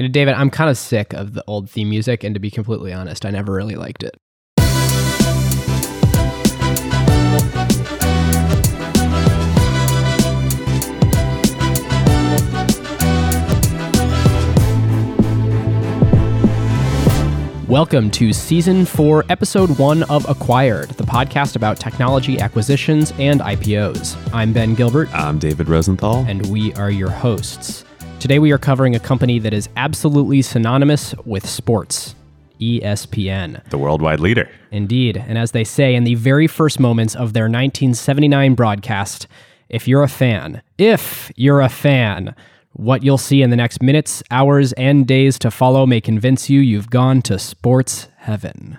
And David, I'm kind of sick of the old theme music, and to be completely honest, I never really liked it. Welcome to Season 4, Episode 1 of Acquired, the podcast about technology acquisitions and IPOs. I'm Ben Gilbert. I'm David Rosenthal. And we are your hosts. Today we are covering a company that is absolutely synonymous with sports, ESPN. The worldwide leader. Indeed. And as they say, in the very first moments of their 1979 broadcast, if you're a fan... what you'll see in the next minutes, hours, and days to follow may convince you you've gone to sports heaven.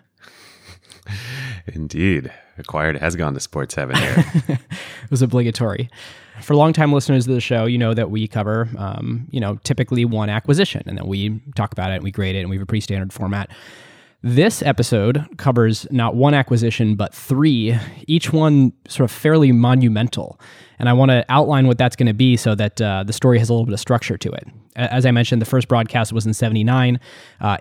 Indeed. Acquired has gone to sports heaven here. It was obligatory. For longtime listeners of the show, you know that we cover, typically one acquisition, and then we talk about it, and we grade it, and we have a pretty standard format. This episode covers not one acquisition, but three, each one sort of fairly monumental. And I want to outline what that's going to be so that the story has a little bit of structure to it. As I mentioned, the first broadcast was in 1979.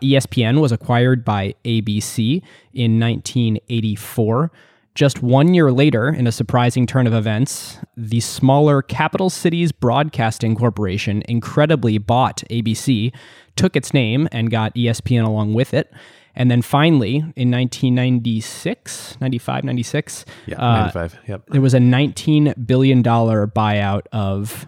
ESPN was acquired by ABC in 1984. Just 1 year later, in a surprising turn of events, the smaller Capital Cities Broadcasting Corporation incredibly bought ABC, took its name, and got ESPN along with it. And then finally, in 1996, there was a $19 billion buyout of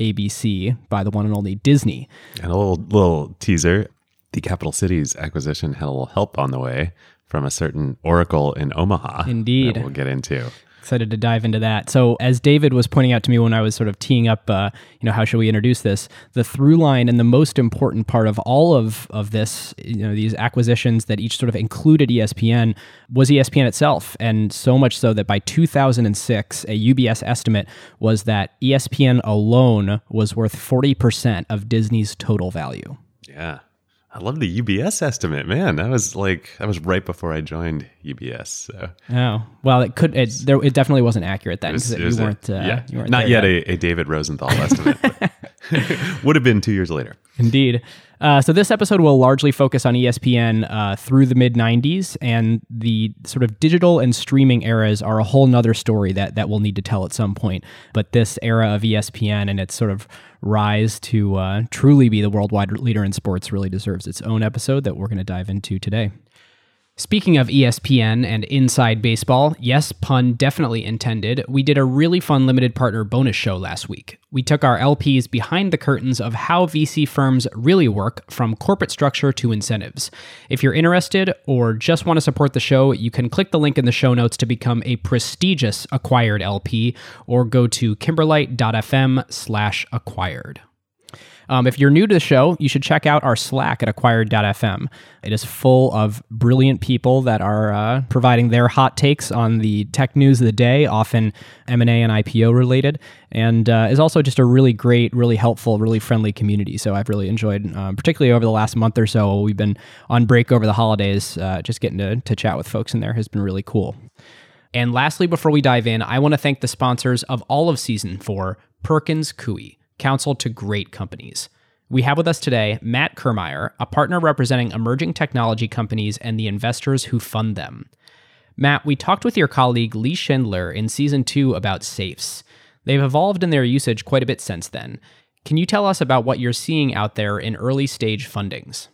ABC by the one and only Disney. And a little teaser, the Capital Cities acquisition had a little help on the way from a certain Oracle in Omaha. Indeed. That we'll get into. Excited to dive into that. So as David was pointing out to me when I was sort of teeing up, how should we introduce this? The through line and the most important part of all of this, these acquisitions that each sort of included ESPN, was ESPN itself. And so much so that by 2006, a UBS estimate was that ESPN alone was worth 40% of Disney's total value. Yeah. I love the UBS estimate, man. That was right before I joined UBS. So. Oh well, it definitely wasn't accurate then because you weren't not yet a David Rosenthal estimate. Would have been 2 years later. Indeed. So this episode will largely focus on ESPN through the mid-90s, and the sort of digital and streaming eras are a whole nother story that we'll need to tell at some point. But this era of ESPN and its sort of rise to truly be the worldwide leader in sports really deserves its own episode that we're going to dive into today. Speaking of ESPN and inside baseball, yes, pun definitely intended, we did a really fun limited partner bonus show last week. We took our LPs behind the curtains of how VC firms really work, from corporate structure to incentives. If you're interested or just want to support the show, you can click the link in the show notes to become a prestigious Acquired LP, or go to kimberlite.fm/acquired. If you're new to the show, you should check out our Slack at acquired.fm. It is full of brilliant people that are providing their hot takes on the tech news of the day, often M&A and IPO related, and is also just a really great, really helpful, really friendly community. So I've really enjoyed, particularly over the last month or so, we've been on break over the holidays, just getting to chat with folks in there has been really cool. And lastly, before we dive in, I want to thank the sponsors of all of Season 4, Perkins Coie. Counsel to great companies. We have with us today Matt Kermeyer, a partner representing emerging technology companies and the investors who fund them. Matt, we talked with your colleague Lee Schindler in Season 2 about safes. They've evolved in their usage quite a bit since then. Can you tell us about what you're seeing out there in early stage fundings?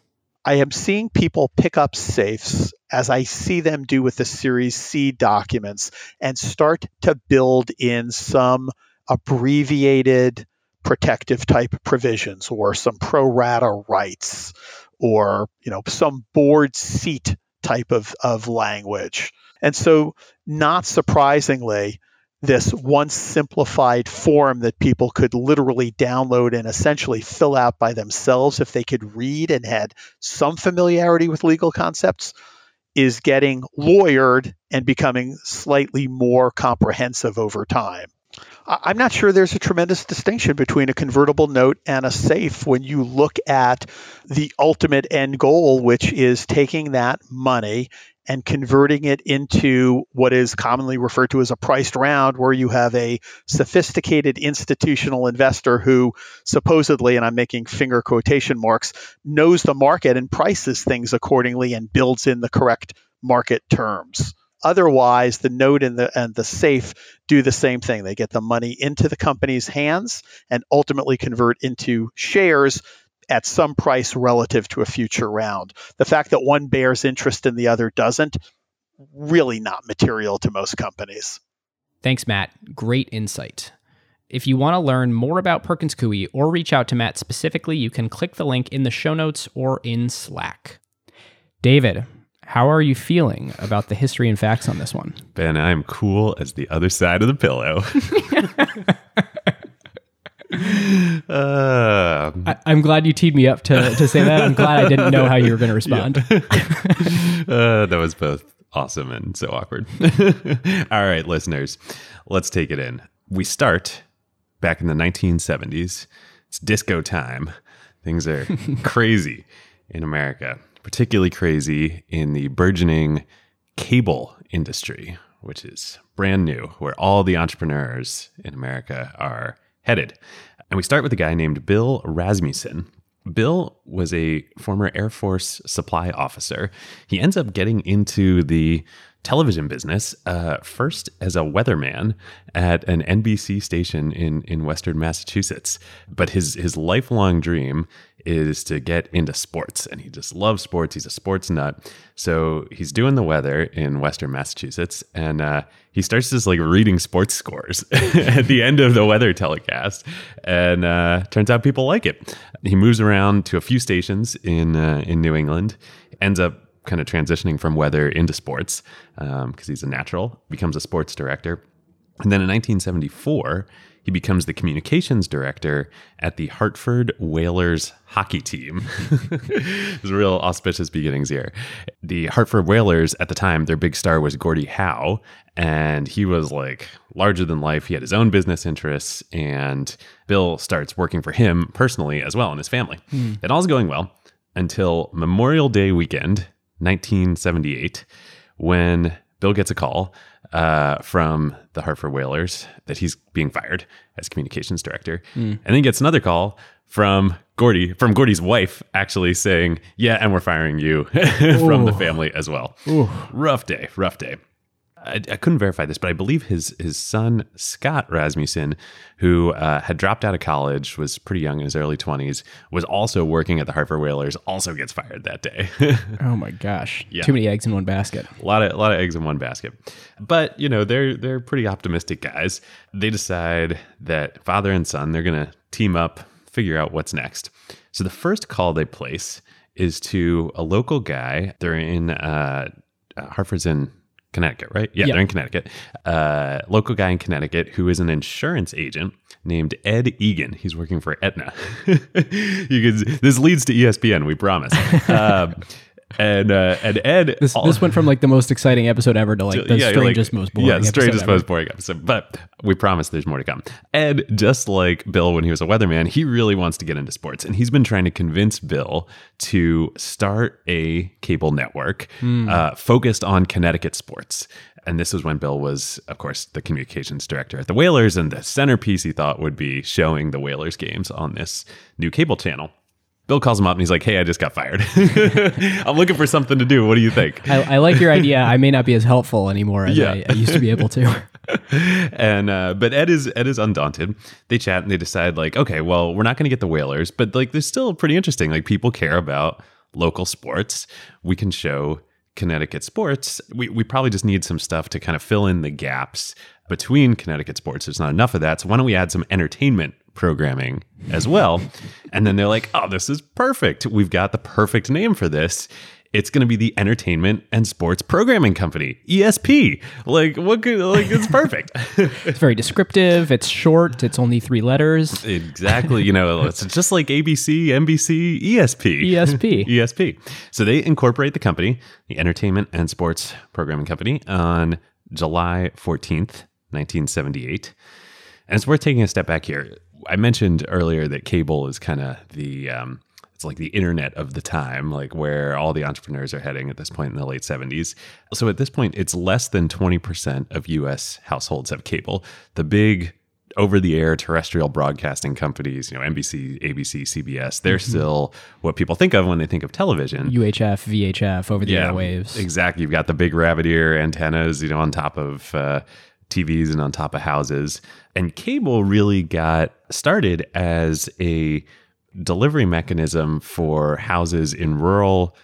I am seeing people pick up safes, as I see them do with the Series C documents, and start to build in some abbreviated protective type provisions, or some pro rata rights, or some board seat type of language. And so, not surprisingly, this once simplified form that people could literally download and essentially fill out by themselves if they could read and had some familiarity with legal concepts is getting lawyered and becoming slightly more comprehensive over time. I'm not sure there's a tremendous distinction between a convertible note and a safe when you look at the ultimate end goal, which is taking that money and converting it into what is commonly referred to as a priced round, where you have a sophisticated institutional investor who supposedly, and I'm making finger quotation marks, knows the market and prices things accordingly and builds in the correct market terms. Otherwise, the note and the safe do the same thing. They get the money into the company's hands and ultimately convert into shares at some price relative to a future round. The fact that one bears interest and the other doesn't, really not material to most companies. Thanks, Matt. Great insight. If you want to learn more about Perkins Coie or reach out to Matt specifically, you can click the link in the show notes or in Slack. David, how are you feeling about the history and facts on this one? Ben, I'm cool as the other side of the pillow. I'm glad you teed me up to say that. I'm glad I didn't know how you were going to respond. Yeah. That was both awesome and so awkward. All right, listeners, let's take it in. We start back in the 1970s. It's disco time. Things are crazy in America, particularly crazy in the burgeoning cable industry, which is brand new, where all the entrepreneurs in America are headed. And we start with a guy named Bill Rasmussen. Bill was a former Air Force supply officer. He ends up getting into the television business, first as a weatherman at an NBC station in Western Massachusetts. But his lifelong dream is to get into sports, and he just loves sports. He's a sports nut. So he's doing the weather in Western Massachusetts, and he starts just like reading sports scores at the end of the weather telecast, and turns out people like it. He moves around to a few stations in New England, ends up kind of transitioning from weather into sports because he's a natural, becomes a sports director. And then in 1974, he becomes the communications director at the Hartford Whalers hockey team. There's real auspicious beginnings here. The Hartford Whalers, at the time, their big star was Gordie Howe, and he was like larger than life. He had his own business interests, and Bill starts working for him personally as well and his family. It all's going well until Memorial Day weekend, 1978, when Bill gets a call from the Hartford Whalers that he's being fired as communications director. And then gets another call from Gordie's wife, actually saying, yeah, and we're firing you from the family as well. Ooh. Rough day. I couldn't verify this, but I believe his son, Scott Rasmussen, who had dropped out of college, was pretty young in his early 20s, was also working at the Hartford Whalers, also gets fired that day. Oh my gosh. Yeah. Too many eggs in one basket. A lot of eggs in one basket. But, you know, they're pretty optimistic guys. They decide that father and son, they're going to team up, figure out what's next. So the first call they place is to a local guy. They're in Hartford's in Connecticut, right? Yeah, yep. They're in Connecticut. Local guy in Connecticut who is an insurance agent named Ed Egan. He's working for Aetna. This leads to ESPN, we promise. And Ed... This went from like the most exciting episode ever to like the strangest, like, most boring episode. Yeah, strangest, most boring episode. But we promise there's more to come. Ed, just like Bill when he was a weatherman, he really wants to get into sports. And he's been trying to convince Bill to start a cable network focused on Connecticut sports. And this was when Bill was, of course, the communications director at the Whalers. And the centerpiece, he thought, would be showing the Whalers games on this new cable channel. Bill calls him up and he's like, hey, I just got fired. I'm looking for something to do. What do you think? I like your idea. I may not be as helpful anymore as I used to be able to. And but Ed is undaunted. They chat and they decide, like, okay, well, we're not going to get the Whalers, but like, they're still pretty interesting. Like, people care about local sports. We can show Connecticut sports. We probably just need some stuff to kind of fill in the gaps between Connecticut sports. There's not enough of that. So why don't we add some entertainment programming as well? And then they're like, oh, this is perfect. We've got the perfect name for this. It's going to be the Entertainment and Sports Programming Company, ESP. Like, what could, like, it's perfect. It's very descriptive. It's short. It's only three letters. Exactly. You know, it's just like ABC, NBC, ESP. So they incorporate the company, the Entertainment and Sports Programming Company, on July 14th, 1978. And it's worth taking a step back here. I mentioned earlier that cable is kind of the... It's like the internet of the time, like where all the entrepreneurs are heading at this point in the late 70s. So at this point, it's less than 20% of U.S. households have cable. The big over-the-air terrestrial broadcasting companies, you know, NBC, ABC, CBS, they're still what people think of when they think of television. UHF, VHF, over-the-air waves. Exactly. You've got the big rabbit ear antennas, you know, on top of TVs and on top of houses. And cable really got started as a delivery mechanism for houses in rural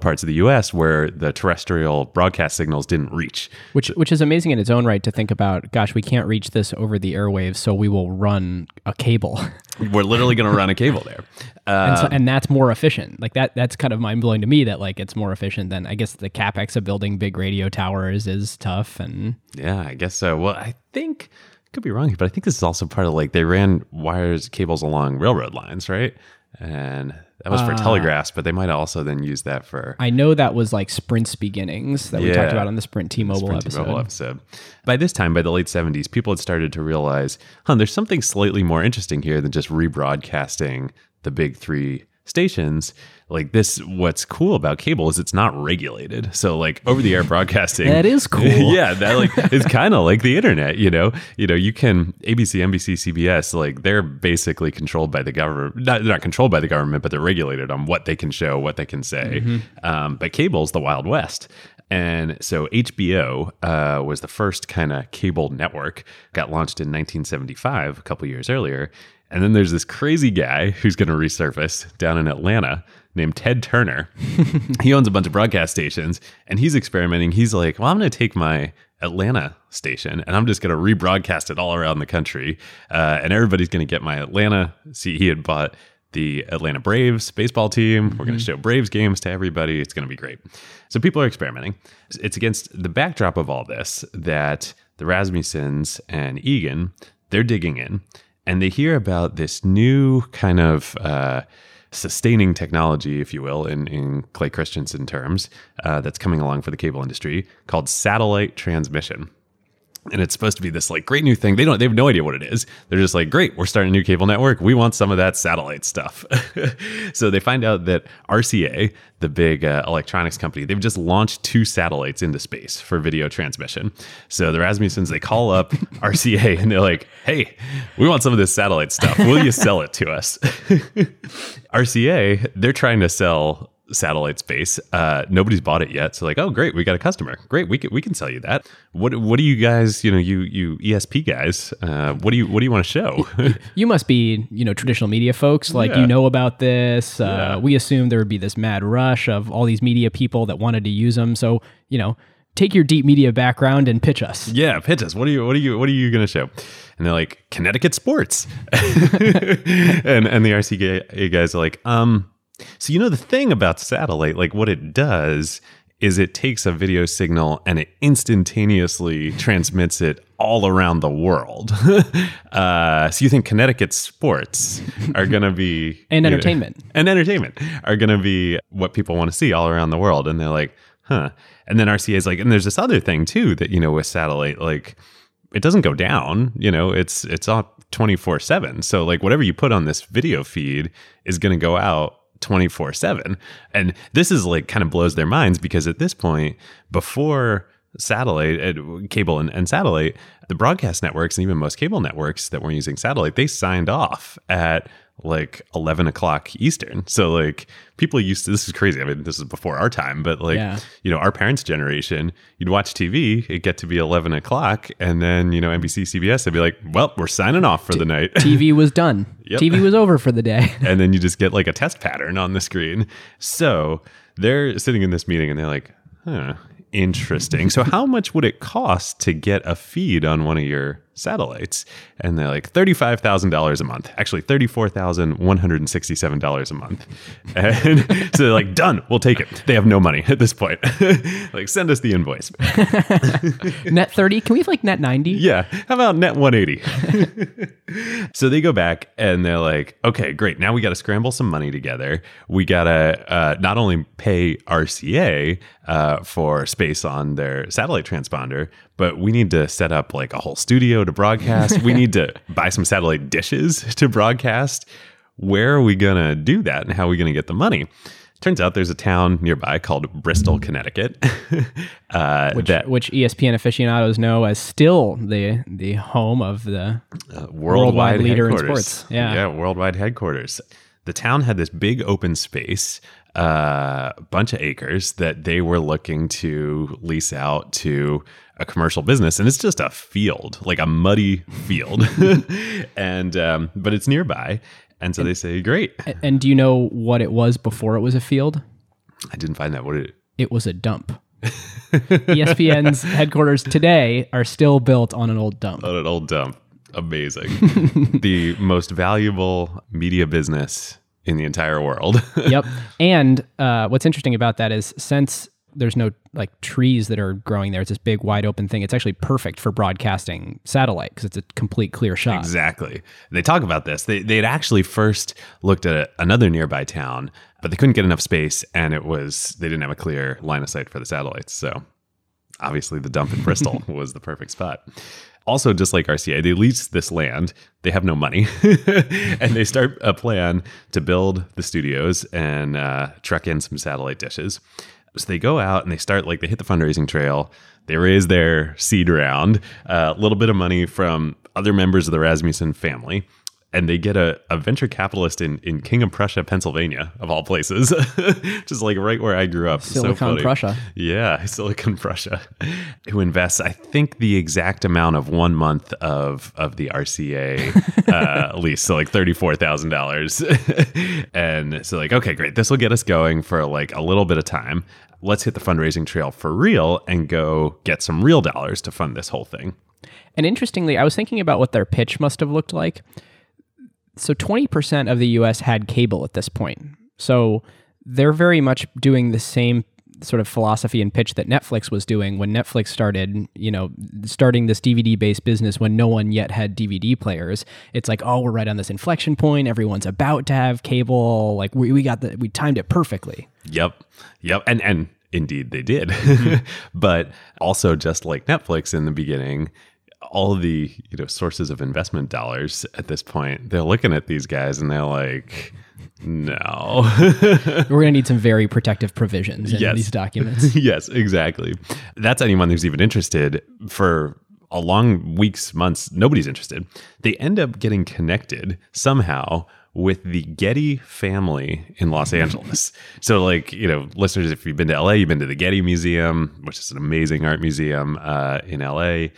parts of the U.S. where the terrestrial broadcast signals didn't reach. Which is amazing in its own right to think about, gosh, we can't reach this over the airwaves, so we will run a cable. We're literally going to run a cable there. And that's more efficient. Like that's kind of mind-blowing to me that like it's more efficient than, I guess, the CapEx of building big radio towers is tough. And yeah, I guess so. Well, I think, could be wrong here, but I think this is also part of like they ran wires, cables along railroad lines, right? And that was for telegraphs, but they might also then use that for... I know that was like Sprint's beginnings that we talked about on the Sprint T-Mobile episode. By this time, by the late 70s, people had started to realize, there's something slightly more interesting here than just rebroadcasting the big three stations. Like this, what's cool about cable is it's not regulated. So like over the air broadcasting, that is cool. Yeah, that like is kind of like the internet, you know. You know, you can ABC, NBC, CBS, like they're basically controlled by the government. They're not controlled by the government, but they're regulated on what they can show, what they can say. But cable's the Wild West. And so HBO was the first kind of cable network. Got launched in 1975, a couple years earlier. And then there's this crazy guy who's going to resurface down in Atlanta named Ted Turner. He owns a bunch of broadcast stations, and he's experimenting. He's like, well, I'm going to take my Atlanta station and I'm just going to rebroadcast it all around the country. And everybody's going to get my Atlanta. See, he had bought the Atlanta Braves baseball team. We're going to show Braves games to everybody. It's going to be great. So people are experimenting. It's against the backdrop of all this that the Rasmussens and Egan, they're digging in. And they hear about this new kind of sustaining technology, if you will, in Clay Christensen terms, that's coming along for the cable industry called satellite transmission. And it's supposed to be this like great new thing. They have no idea what it is. They're just like, great, we're starting a new cable network. We want some of that satellite stuff. So they find out that RCA, the big electronics company, they've just launched 2 satellites into space for video transmission. So the Rasmussens, they call up RCA and they're like, hey, we want some of this satellite stuff. Will you sell it to us? RCA, they're trying to sell satellite space. Nobody's bought it yet. So like, oh great, we got a customer. Great, we can sell you that. What do you guys, you know, you ESP guys, what do you want to show? You must be, you know, traditional media folks, like you know about this. We assumed there would be this mad rush of all these media people that wanted to use them. So, you know, take your deep media background and pitch us. Yeah, pitch us. What are you going to show? And they're like, Connecticut sports. and the RCA guys are like, so, you know, the thing about satellite, like what it does is it takes a video signal and it instantaneously transmits it all around the world. So you think Connecticut sports are going to be... and entertainment are going to be what people want to see all around the world. And they're like, huh. And then RCA is like, and there's this other thing too that, you know, with satellite, like it doesn't go down, you know, it's up 24/7. So like whatever you put on this video feed is going to go out 24/7. And this is like kind of blows their minds because at this point, before satellite, cable and satellite, the broadcast networks and even most cable networks that were using satellite, they signed off at like 11 o'clock Eastern. So like people used to, this is crazy. I mean, this is before our time, but like, you know, our parents' generation, you'd watch TV, it'd get to be 11 o'clock. And then, you know, NBC, CBS, they'd be like, well, we're signing off for the night. TV was done. Yep. TV was over for the day. And then you just get like a test pattern on the screen. So they're sitting in this meeting and they're like, huh, interesting. So how much would it cost to get a feed on one of your satellites? And they're like $35,000 a month. Actually, $34,167 a month. And so they're like, done, we'll take it. They have no money at this point. Like, send us the invoice. Net 30? Can we have like net 90? Yeah. How about net 180? So they go back and they're like, okay, great. Now we got to scramble some money together. We got to not only pay RCA for space on their satellite transponder, but we need to set up like a whole studio to broadcast. We need to buy some satellite dishes to broadcast. where are we going to do that and how are we going to get the money? Turns out there's a town nearby called Bristol, Connecticut. which ESPN aficionados know as still the home of the worldwide leader in sports. Yeah, worldwide headquarters. The town had this big open space, a bunch of acres that they were looking to lease out to a commercial business. And it's just a field, like a muddy field. And but it's nearby. And so they say, great. And do you know what it was before it was a field? I didn't find that. It was a dump. ESPN's headquarters today are still built on an old dump. On an old dump. Amazing. The most valuable media business in the entire world. Yep. And what's interesting about that is since there's no like trees that are growing there, it's this big wide open thing. It's actually perfect for broadcasting satellite because it's a complete clear shot. Exactly. They talk about this. They had actually first looked at another nearby town, but they couldn't get enough space and they didn't have a clear line of sight for the satellites. So obviously the dump in Bristol was the perfect spot. Also, just like RCA, they lease this land. They have no money. And they start a plan to build the studios and truck in some satellite dishes. So they go out and they hit the fundraising trail. They raise their seed round, a little bit of money from other members of the Rasmussen family. And they get a venture capitalist in King of Prussia, Pennsylvania, of all places, which is like right where I grew up. Silicon Prussia. Yeah, Silicon Prussia, who invests, I think, the exact amount of 1 month of the RCA lease, so like $34,000. And so like, okay, great. This will get us going for like a little bit of time. Let's hit the fundraising trail for real and go get some real dollars to fund this whole thing. And interestingly, I was thinking about what their pitch must have looked like. So 20% of the U.S. had cable at this point. So they're very much doing the same sort of philosophy and pitch that Netflix was doing when Netflix started, starting this DVD-based business when no one yet had DVD players. It's like, oh, we're right on this inflection point. Everyone's about to have cable. Like we timed it perfectly. Yep. And indeed they did. Mm-hmm. But also just like Netflix in the beginning, all of the sources of investment dollars at this point, they're looking at these guys and they're like, no. We're going to need some very protective provisions in these documents. Yes, exactly. That's anyone who's even interested. For a long weeks, months, nobody's interested. They end up getting connected somehow with the Getty family in Los Angeles. So like, listeners, if you've been to LA, you've been to the Getty Museum, which is an amazing art museum in LA.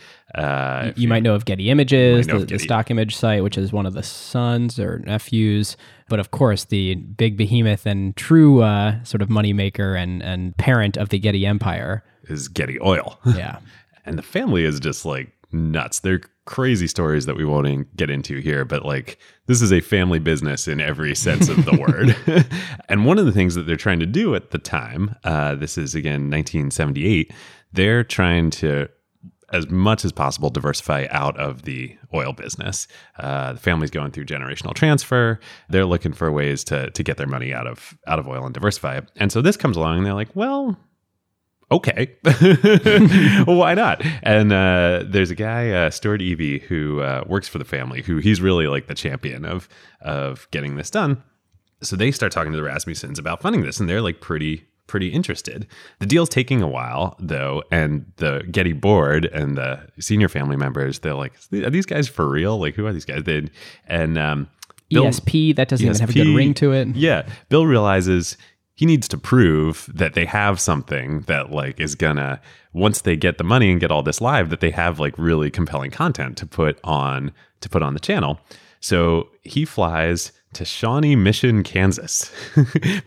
You might know of Getty Images, the stock image site, which is one of the sons or nephews. But of course, the big behemoth and true sort of moneymaker and parent of the Getty empire is Getty Oil. Yeah. And the family is just like nuts. They're crazy stories that we won't get into here, but like this is a family business in every sense of the word. And one of the things that they're trying to do at the time, this is again 1978, they're trying to as much as possible diversify out of the oil business. The family's going through generational transfer. They're looking for ways to get their money out of oil and diversify it. And so this comes along and they're like, well, okay, why not? And there's a guy, Stuart Evie, who works for the family, who he's really like the champion of getting this done. So they start talking to the Rasmussens about funding this, and they're like pretty interested. The deal's taking a while, though, and the Getty board and the senior family members, they're like, are these guys for real? Like, who are these guys? ESP, that doesn't even have a good ring to it. Yeah. Bill realizes he needs to prove that they have something that like is gonna, once they get the money and get all this live, that they have like really compelling content to put on the channel. So he flies to Shawnee Mission, Kansas.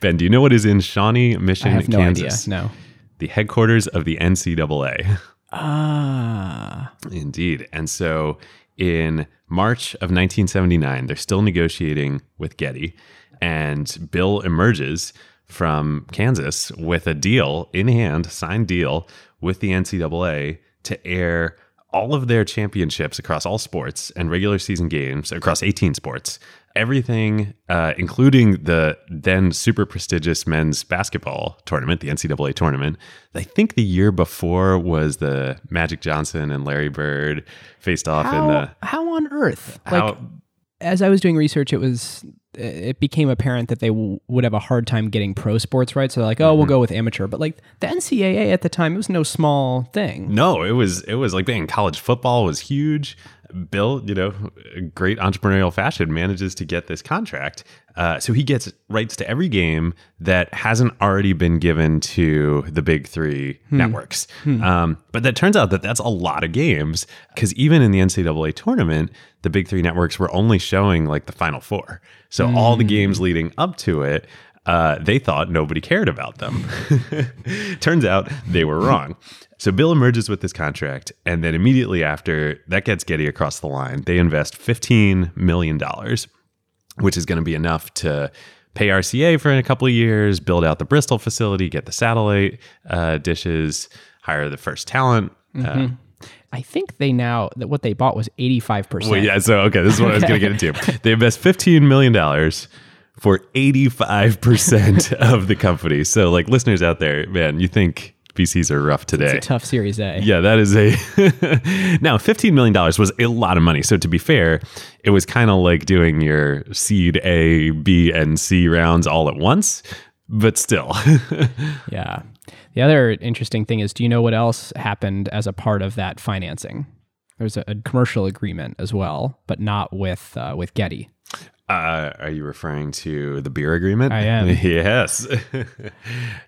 Ben, do you know what is in Shawnee Mission, Kansas? No idea. No. The headquarters of the NCAA. Ah. Indeed. And so in March of 1979, they're still negotiating with Getty, and Bill emerges from Kansas with a deal in hand, signed deal with the NCAA to air all of their championships across all sports and regular season games across 18 sports, everything, including the then super prestigious men's basketball tournament, the NCAA tournament. I think the year before was the Magic Johnson and Larry Bird faced off. How on earth? As I was doing research, it was it became apparent that they would have a hard time getting pro sports right. So they're like, oh, we'll go with amateur. But like the NCAA at the time, it was no small thing. No, it was like, man, college football was huge. Bill, you know, great entrepreneurial fashion, manages to get this contract. So he gets rights to every game that hasn't already been given to the big three networks. But that turns out that that's a lot of games, because even in the NCAA tournament, the big three networks were only showing like the Final Four. So all the games leading up to it, they thought nobody cared about them. Turns out they were wrong. So Bill emerges with this contract, and then immediately after, that gets Getty across the line. They invest $15 million, which is going to be enough to pay RCA for a couple of years, build out the Bristol facility, get the satellite dishes, hire the first talent. I think they now, that what they bought was 85%. Well, yeah, so okay, this is what I was going to get into. They invest $15 million for 85% of the company. So like listeners out there, man, you think VCs are rough today. It's a tough Series A. Yeah, that is a... Now, $15 million was a lot of money. So to be fair, it was kind of like doing your seed A, B, and C rounds all at once, but still. Yeah. The other interesting thing is, do you know what else happened as a part of that financing? There was a commercial agreement as well, but not with Getty. Are you referring to the beer agreement? I am. Yes.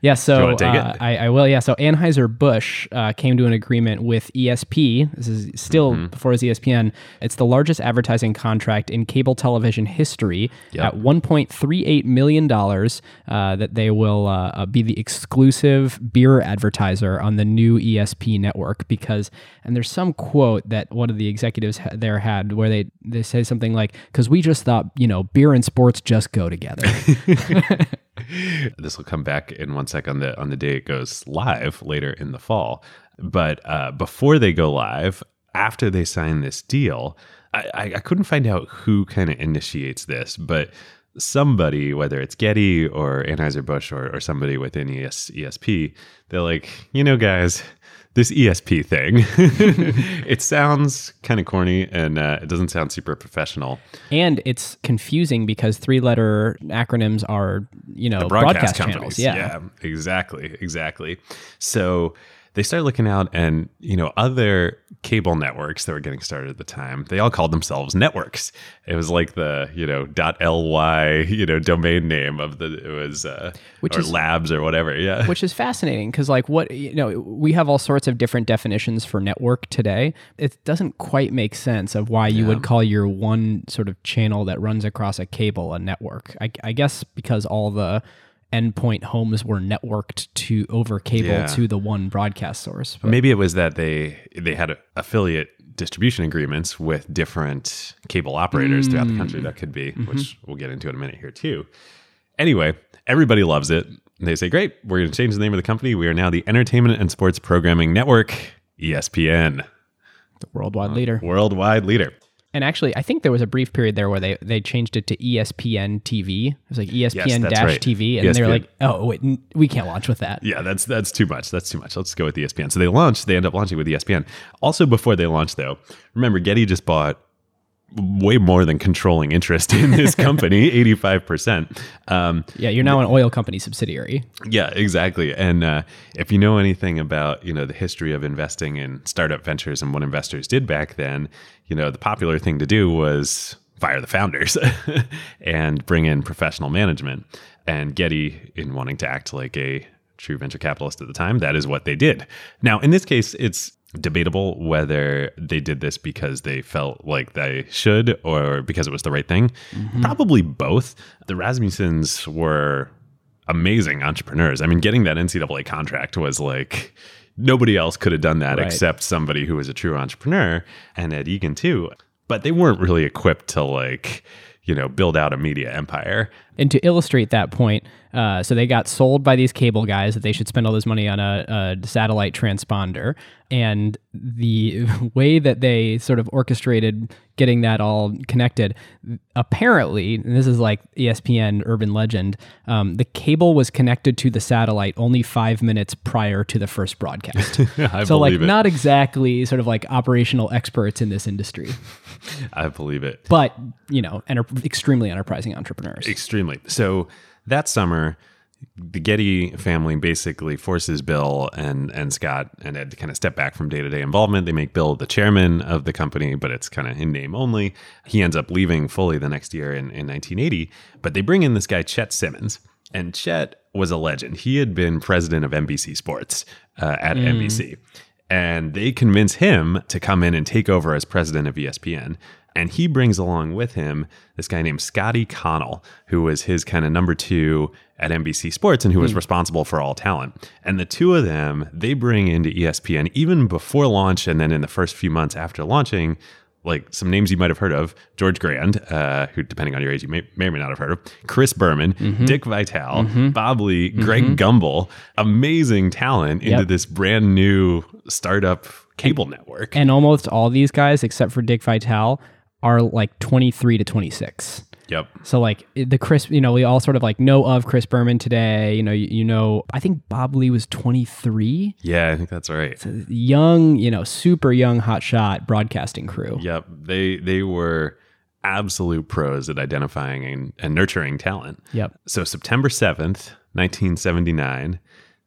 Yeah, so I will. Yeah, so Anheuser-Busch came to an agreement with ESP. This is still before it was ESPN. It's the largest advertising contract in cable television history at $1.38 million that they will be the exclusive beer advertiser on the new ESP network, because, and there's some quote that one of the executives there had where they say something like, because we just thought, you know, beer and sports just go together. This will come back in 1 second on the day it goes live later in the fall. But before they go live, after they sign this deal, I couldn't find out who kind of initiates this, but somebody, whether it's Getty or Anheuser-Busch or somebody within ESP, they're like, you know, guys, this ESP thing, it sounds kind of corny, and it doesn't sound super professional. And it's confusing because three-letter acronyms are, you know, the broadcast companies. Channels. Yeah, exactly. So they start looking out, and, you know, other cable networks that were getting started at the time, they all called themselves networks. It was like the, you know, .ly, you know, domain name of the, it was, which or is, labs or whatever. Yeah. Which is fascinating because, like, what, you know, we have all sorts of different definitions for network today. It doesn't quite make sense of why you would call your one sort of channel that runs across a cable a network. I guess because all the endpoint homes were networked to over cable to the one broadcast source. But maybe it was that they had affiliate distribution agreements with different cable operators throughout the country. That could be, which we'll get into in a minute here too. Anyway, everybody loves it. They say, great, we're going to change the name of the company. We are now the Entertainment and Sports Programming Network, ESPN. The worldwide leader. Worldwide leader. And actually, I think there was a brief period there where they changed it to ESPN TV. It was like ESPN-TV. And they were like, oh, wait, we can't launch with that. Yeah, that's too much. That's too much. Let's go with ESPN. So they end up launching with ESPN. Also, before they launched, though, remember, Getty just bought way more than controlling interest in this company, 85%. Yeah, you're now an oil company subsidiary. Yeah, exactly. And if you know anything about, you know, the history of investing in startup ventures and what investors did back then, you know, the popular thing to do was fire the founders and bring in professional management. And Getty, in wanting to act like a true venture capitalist at the time, that is what they did. Now, in this case, it's debatable whether they did this because they felt like they should or because it was the right thing. Probably both. The Rasmussens were amazing entrepreneurs. I mean, getting that NCAA contract was like nobody else could have done that except somebody who was a true entrepreneur, and Ed Egan too. But they weren't really equipped to, like, you know, build out a media empire. And to illustrate that point, so they got sold by these cable guys that they should spend all this money on a satellite transponder. And the way that they sort of orchestrated getting that all connected, apparently, and this is like ESPN urban legend, the cable was connected to the satellite only 5 minutes prior to the first broadcast. So like not exactly sort of like operational experts in this industry. I believe it. But, you know, extremely enterprising entrepreneurs. Extremely. So that summer, the Getty family basically forces Bill and Scott and Ed to kind of step back from day-to-day involvement. They make Bill the chairman of the company, but it's kind of in name only. He ends up leaving fully the next year in 1980. But they bring in this guy, Chet Simmons. And Chet was a legend. He had been president of NBC Sports at NBC. And they convince him to come in and take over as president of ESPN. And he brings along with him this guy named Scotty Connell, who was his kind of number two at NBC Sports and who was responsible for all talent. And the two of them, they bring into ESPN even before launch and then in the first few months after launching, like some names you might have heard of, George Grant, who depending on your age, you may or may not have heard of, Chris Berman, Dick Vitale, Bob Ley, Greg Gumbel, amazing talent into this brand new startup cable network. And almost all these guys, except for Dick Vitale, are like 23 to 26. Yep. So like the Chris, you know, we all sort of like know of Chris Berman today. You know, I think Bob Ley was 23. Yeah, I think that's right. It's a young, you know, super young hotshot broadcasting crew. Yep. They were absolute pros at identifying and nurturing talent. Yep. So September 7th, 1979,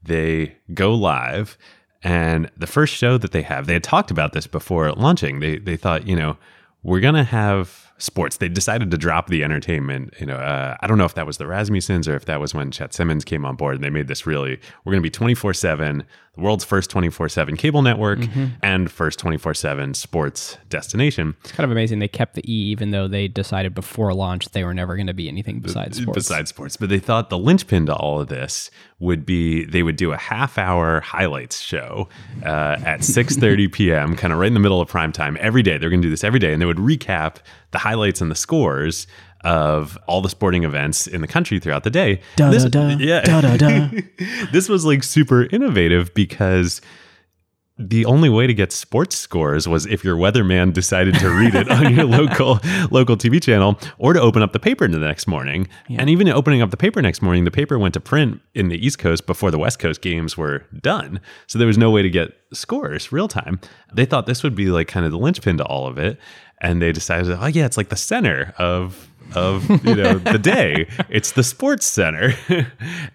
they go live. And the first show that they have, they had talked about this before launching. They thought, you know, we're going to have sports. They decided to drop the entertainment. You know, I don't know if that was the Rasmussens or if that was when Chet Simmons came on board and they made this really, we're going to be 24/7, the world's first 24/7 cable network and first 24/7 sports destination. It's kind of amazing. They kept the E even though they decided before launch they were never going to be anything besides sports. But they thought the linchpin to all of this would be they would do a half-hour highlights show at 6:30 p.m., kind of right in the middle of prime time every day. They're going to do this every day, and they would recap the highlights and the scores of all the sporting events in the country throughout the day. This was like super innovative because the only way to get sports scores was if your weatherman decided to read it on your local TV channel or to open up the paper the next morning. Yeah. And even opening up the paper next morning, the paper went to print in the East Coast before the West Coast games were done. So there was no way to get scores real time. They thought this would be like kind of the linchpin to all of it. And they decided, oh yeah, it's like the center of you know the day. It's the sports center.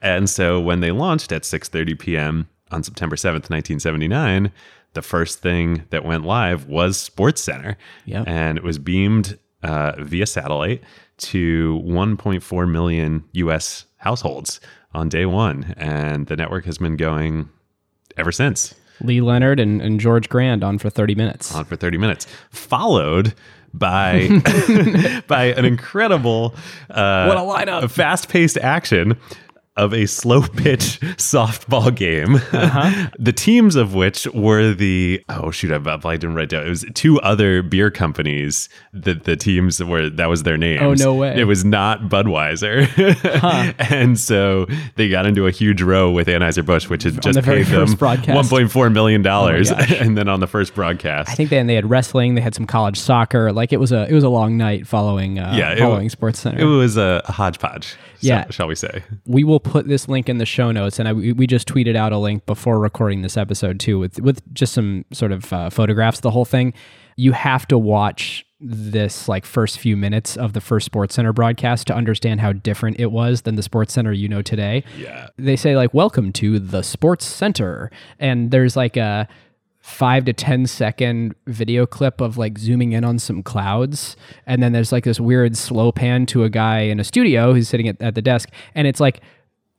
And so when they launched at 6:30 p.m. on September 7th, 1979, the first thing that went live was Sports Center. Yep. And it was beamed via satellite to 1.4 million U.S. households on day one. And the network has been going ever since. Lee Leonard and George Grant on for 30 minutes. Followed by an incredible what a lineup. Fast-paced action of a slow-pitch softball game, the teams of which were the... Oh, shoot, I didn't write down. It was two other beer companies that the teams were... That was their names. Oh, no way. It was not Budweiser. And so they got into a huge row with Anheuser-Busch, which had just paid them $1.4 million. And then on the first broadcast... I think then they had wrestling. They had some college soccer. Like, it was a long night following following SportsCenter. It was a hodgepodge, shall we say. We will put this link in the show notes, and we just tweeted out a link before recording this episode too with just some sort of photographs of the whole thing. You have to watch this like first few minutes of the first SportsCenter broadcast to understand how different it was than the SportsCenter you know today. Yeah. They say like, welcome to the SportsCenter, and there's like a 5 to 10 second video clip of like zooming in on some clouds. And then there's like this weird slow pan to a guy in a studio who's sitting at the desk. And it's like,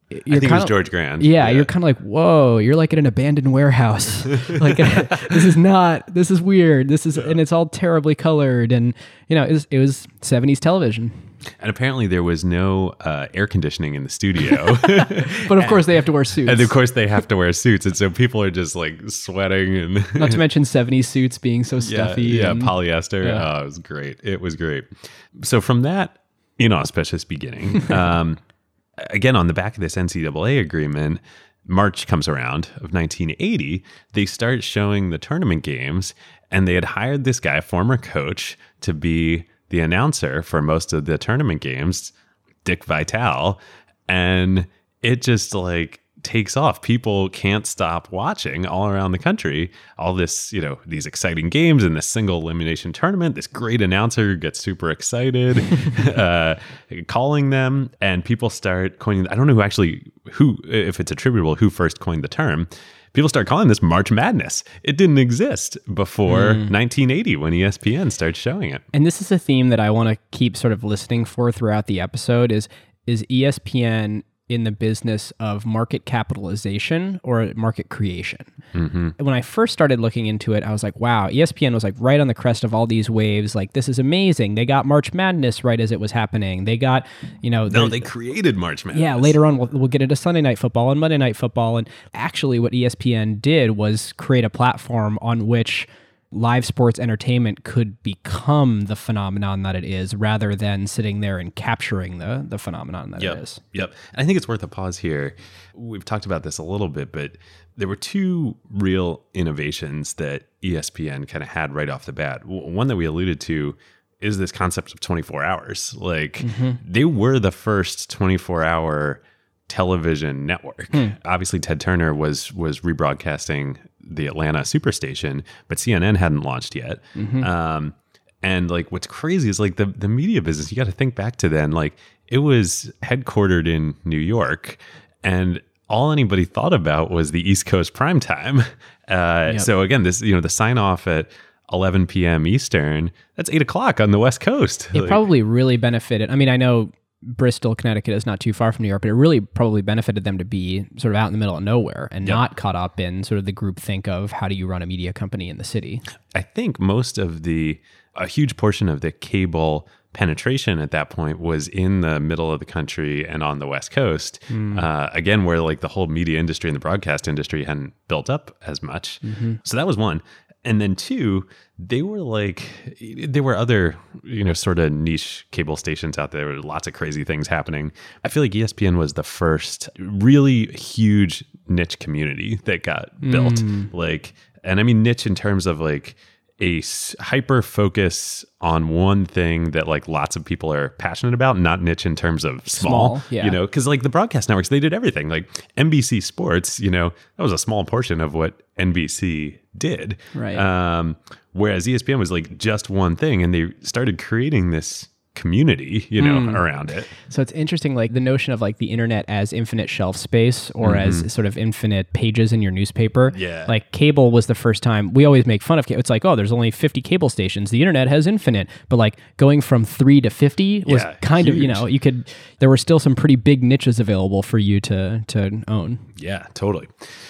I think it was George Grant. Yeah, you're kind of like, whoa, you're like in an abandoned warehouse. Like, this is weird. And it's all terribly colored. And, you know, it was 70s television. And apparently there was no air conditioning in the studio. But of course they have to wear suits. And so people are just like sweating. And not to mention 70s suits being so stuffy. Yeah, polyester. Oh, it was great. So from that in auspicious beginning. Again, on the back of this NCAA agreement, March comes around of 1980, they start showing the tournament games, and they had hired this guy, former coach, to be the announcer for most of the tournament games, Dick Vitale, and it just like takes off. People can't stop watching all around the country. All this, you know, these exciting games and this single elimination tournament, this great announcer gets super excited calling them, and people start coining. I don't know who, if it's attributable, who first coined the term. People start calling this March Madness. It didn't exist before 1980 when ESPN starts showing it. And this is a theme that I want to keep sort of listening for throughout the episode is ESPN in the business of market capitalization or market creation? Mm-hmm. When I first started looking into it, I was like, wow, ESPN was like right on the crest of all these waves. Like, this is amazing. They got March Madness right as it was happening. They got, you know... No, they created March Madness. Yeah, later on we'll get into Sunday Night Football and Monday Night Football. And actually what ESPN did was create a platform on which live sports entertainment could become the phenomenon that it is, rather than sitting there and capturing the phenomenon that it is. Yep. I think it's worth a pause here. We've talked about this a little bit, but there were two real innovations that ESPN kind of had right off the bat. One that we alluded to is this concept of 24 hours. Like, they were the first 24-hour television network. Obviously, Ted Turner was rebroadcasting the Atlanta Superstation, but CNN hadn't launched yet. And like, what's crazy is like the media business, you got to think back to then, like it was headquartered in New York, and all anybody thought about was the East Coast primetime. So again, this, you know, the sign off at 11 p.m. Eastern, that's 8 o'clock on the West Coast. It probably really benefited. I mean, I know Bristol, Connecticut is not too far from New York, but it really probably benefited them to be sort of out in the middle of nowhere and not caught up in sort of the groupthink of how do you run a media company in the city. I think most of a huge portion of the cable penetration at that point was in the middle of the country and on the West Coast. Again, where like the whole media industry and the broadcast industry hadn't built up as much. So that was one. And then two, they were like, there were other, you know, sort of niche cable stations out there. There were lots of crazy things happening. I feel like ESPN was the first really huge niche community that got built. Like, and I mean niche in terms of like a hyper focus on one thing that like lots of people are passionate about, not niche in terms of small, you know, because like the broadcast networks, they did everything. Like NBC Sports, you know, that was a small portion of what NBC did. Whereas ESPN was like just one thing, and they started creating this community, you know, around it. So it's interesting, like the notion of like the internet as infinite shelf space or as sort of infinite pages in your newspaper. Like cable was the first time. We always make fun of cable. It's like, oh, there's only 50 cable stations. The internet has infinite. But like going from 3 to 50 was kind of, you know, there were still some pretty big niches available for you to own. Yeah, totally.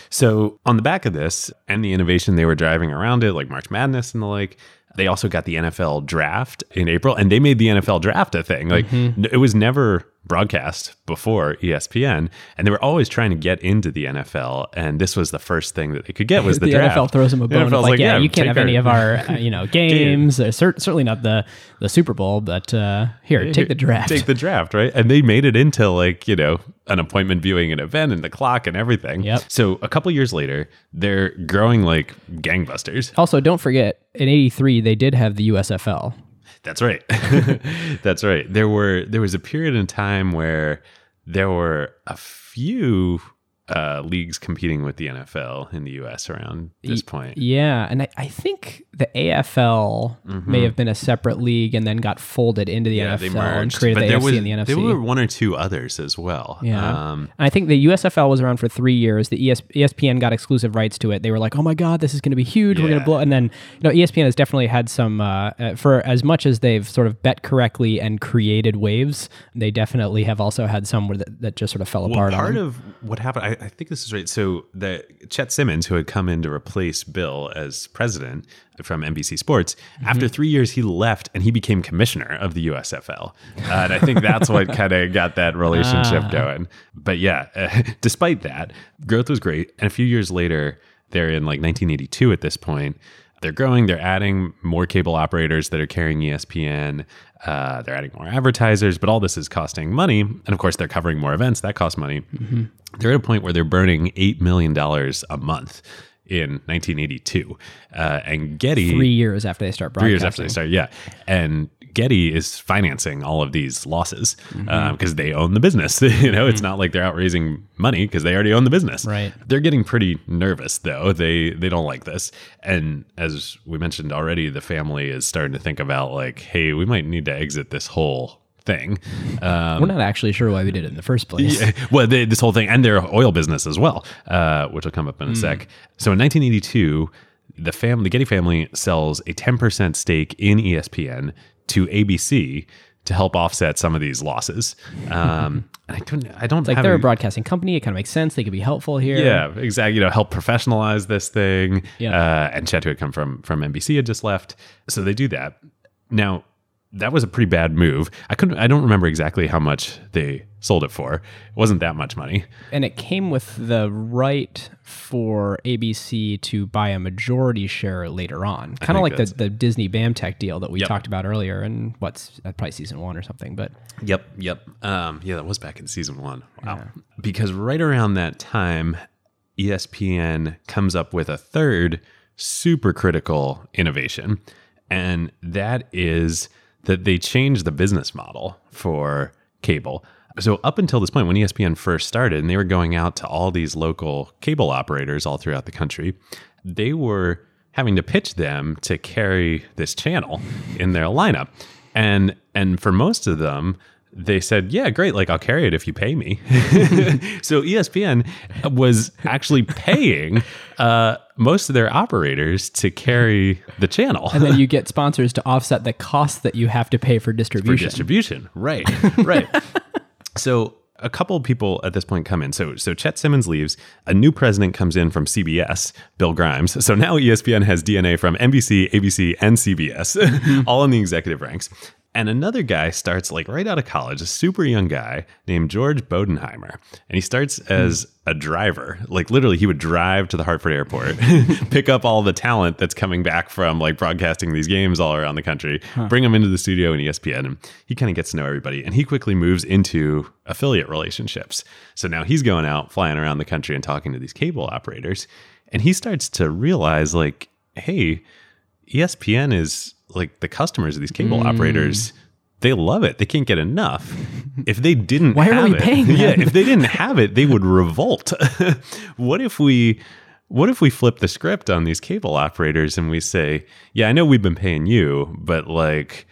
So on the back of this and the innovation they were driving around it, like March Madness and the like, they also got the NFL draft in April, and they made the NFL draft a thing. Like it was never broadcast before ESPN, and they were always trying to get into the NFL. And this was the first thing that they could get was the draft. NFL throws them a bone. Like, yeah, you can't have any of our, you know, games. Certainly not the Super Bowl, but take the draft. Take the draft, right? And they made it into like, you know, an appointment viewing, an event, and the clock and everything. So a couple years later, they're growing like gangbusters. Also, don't forget, in 83, they did have the USFL. That's right. That's right. There was a period in time where there were a few leagues competing with the NFL in the U.S. around this point. Yeah. And I think the AFL may have been a separate league and then got folded into the NFL. They merged, and created the AFC and the NFC. There were one or two others as well. Yeah. And I think the USFL was around for 3 years. The ESPN got exclusive rights to it. They were like, oh my God, this is going to be huge. We're going to blow. And then, you know, ESPN has definitely had some, for as much as they've sort of bet correctly and created waves, they definitely have also had some that just sort of fell apart. Part of what happened, I think this is right. So the Chet Simmons, who had come in to replace Bill as president from NBC Sports, after 3 years, he left and he became commissioner of the USFL. And I think that's what kind of got that relationship going. But yeah, despite that, growth was great. And a few years later, they're in like 1982 at this point, They're growing. They're adding more cable operators that are carrying ESPN. They're adding more advertisers, but all this is costing money. And of course, they're covering more events. That costs money. Mm-hmm. They're at a point where they're burning $8 million a month in 1982. And Getty... 3 years after they start broadcasting. 3 years after they start, yeah. And Getty is financing all of these losses because they own the business. You know, it's not like they're out raising money because they already own the business. Right. They're getting pretty nervous, though. They don't like this. And as we mentioned already, the family is starting to think about like, hey, we might need to exit this whole thing. We're not actually sure why we did it in the first place. Yeah, well, this whole thing and their oil business as well, which will come up in a sec. So in 1982, the Getty family sells a 10% stake in ESPN to ABC to help offset some of these losses. I don't it's like they're a broadcasting company. It kind of makes sense. They could be helpful here. Yeah, exactly. You know, help professionalize this thing. Yeah. And Chet, who had come from NBC, had just left, so they do that now. That was a pretty bad move. I don't remember exactly how much they sold it for. It wasn't that much money. And it came with the right for ABC to buy a majority share later on. Kind of like the Disney BAMTech deal that we talked about earlier in probably season one or something. But Yep. Yeah, that was back in season one. Wow. Yeah. Because right around that time, ESPN comes up with a third super critical innovation. And that is that they changed the business model for cable. So up until this point, when ESPN first started, and they were going out to all these local cable operators all throughout the country, they were having to pitch them to carry this channel in their lineup. And for most of them, they said, yeah, great, like I'll carry it if you pay me. So ESPN was actually paying most of their operators to carry the channel. And then you get sponsors to offset the cost that you have to pay for distribution. Right. So a couple of people at this point come in. So Chet Simmons leaves. A new president comes in from CBS, Bill Grimes. So now ESPN has DNA from NBC, ABC, and CBS, all in the executive ranks. And another guy starts like right out of college, a super young guy named George Bodenheimer. And he starts as a driver. Like literally he would drive to the Hartford airport, pick up all the talent that's coming back from like broadcasting these games all around the country, bring them into the studio in ESPN. And he kind of gets to know everybody and he quickly moves into affiliate relationships. So now he's going out flying around the country and talking to these cable operators. And he starts to realize like, hey, ESPN is like the customers of these cable operators, they love it. They can't get enough. If they didn't Why are we paying them? Yeah, if they didn't have it, they would revolt. What if we flip the script on these cable operators and we say, yeah, I know we've been paying you, but like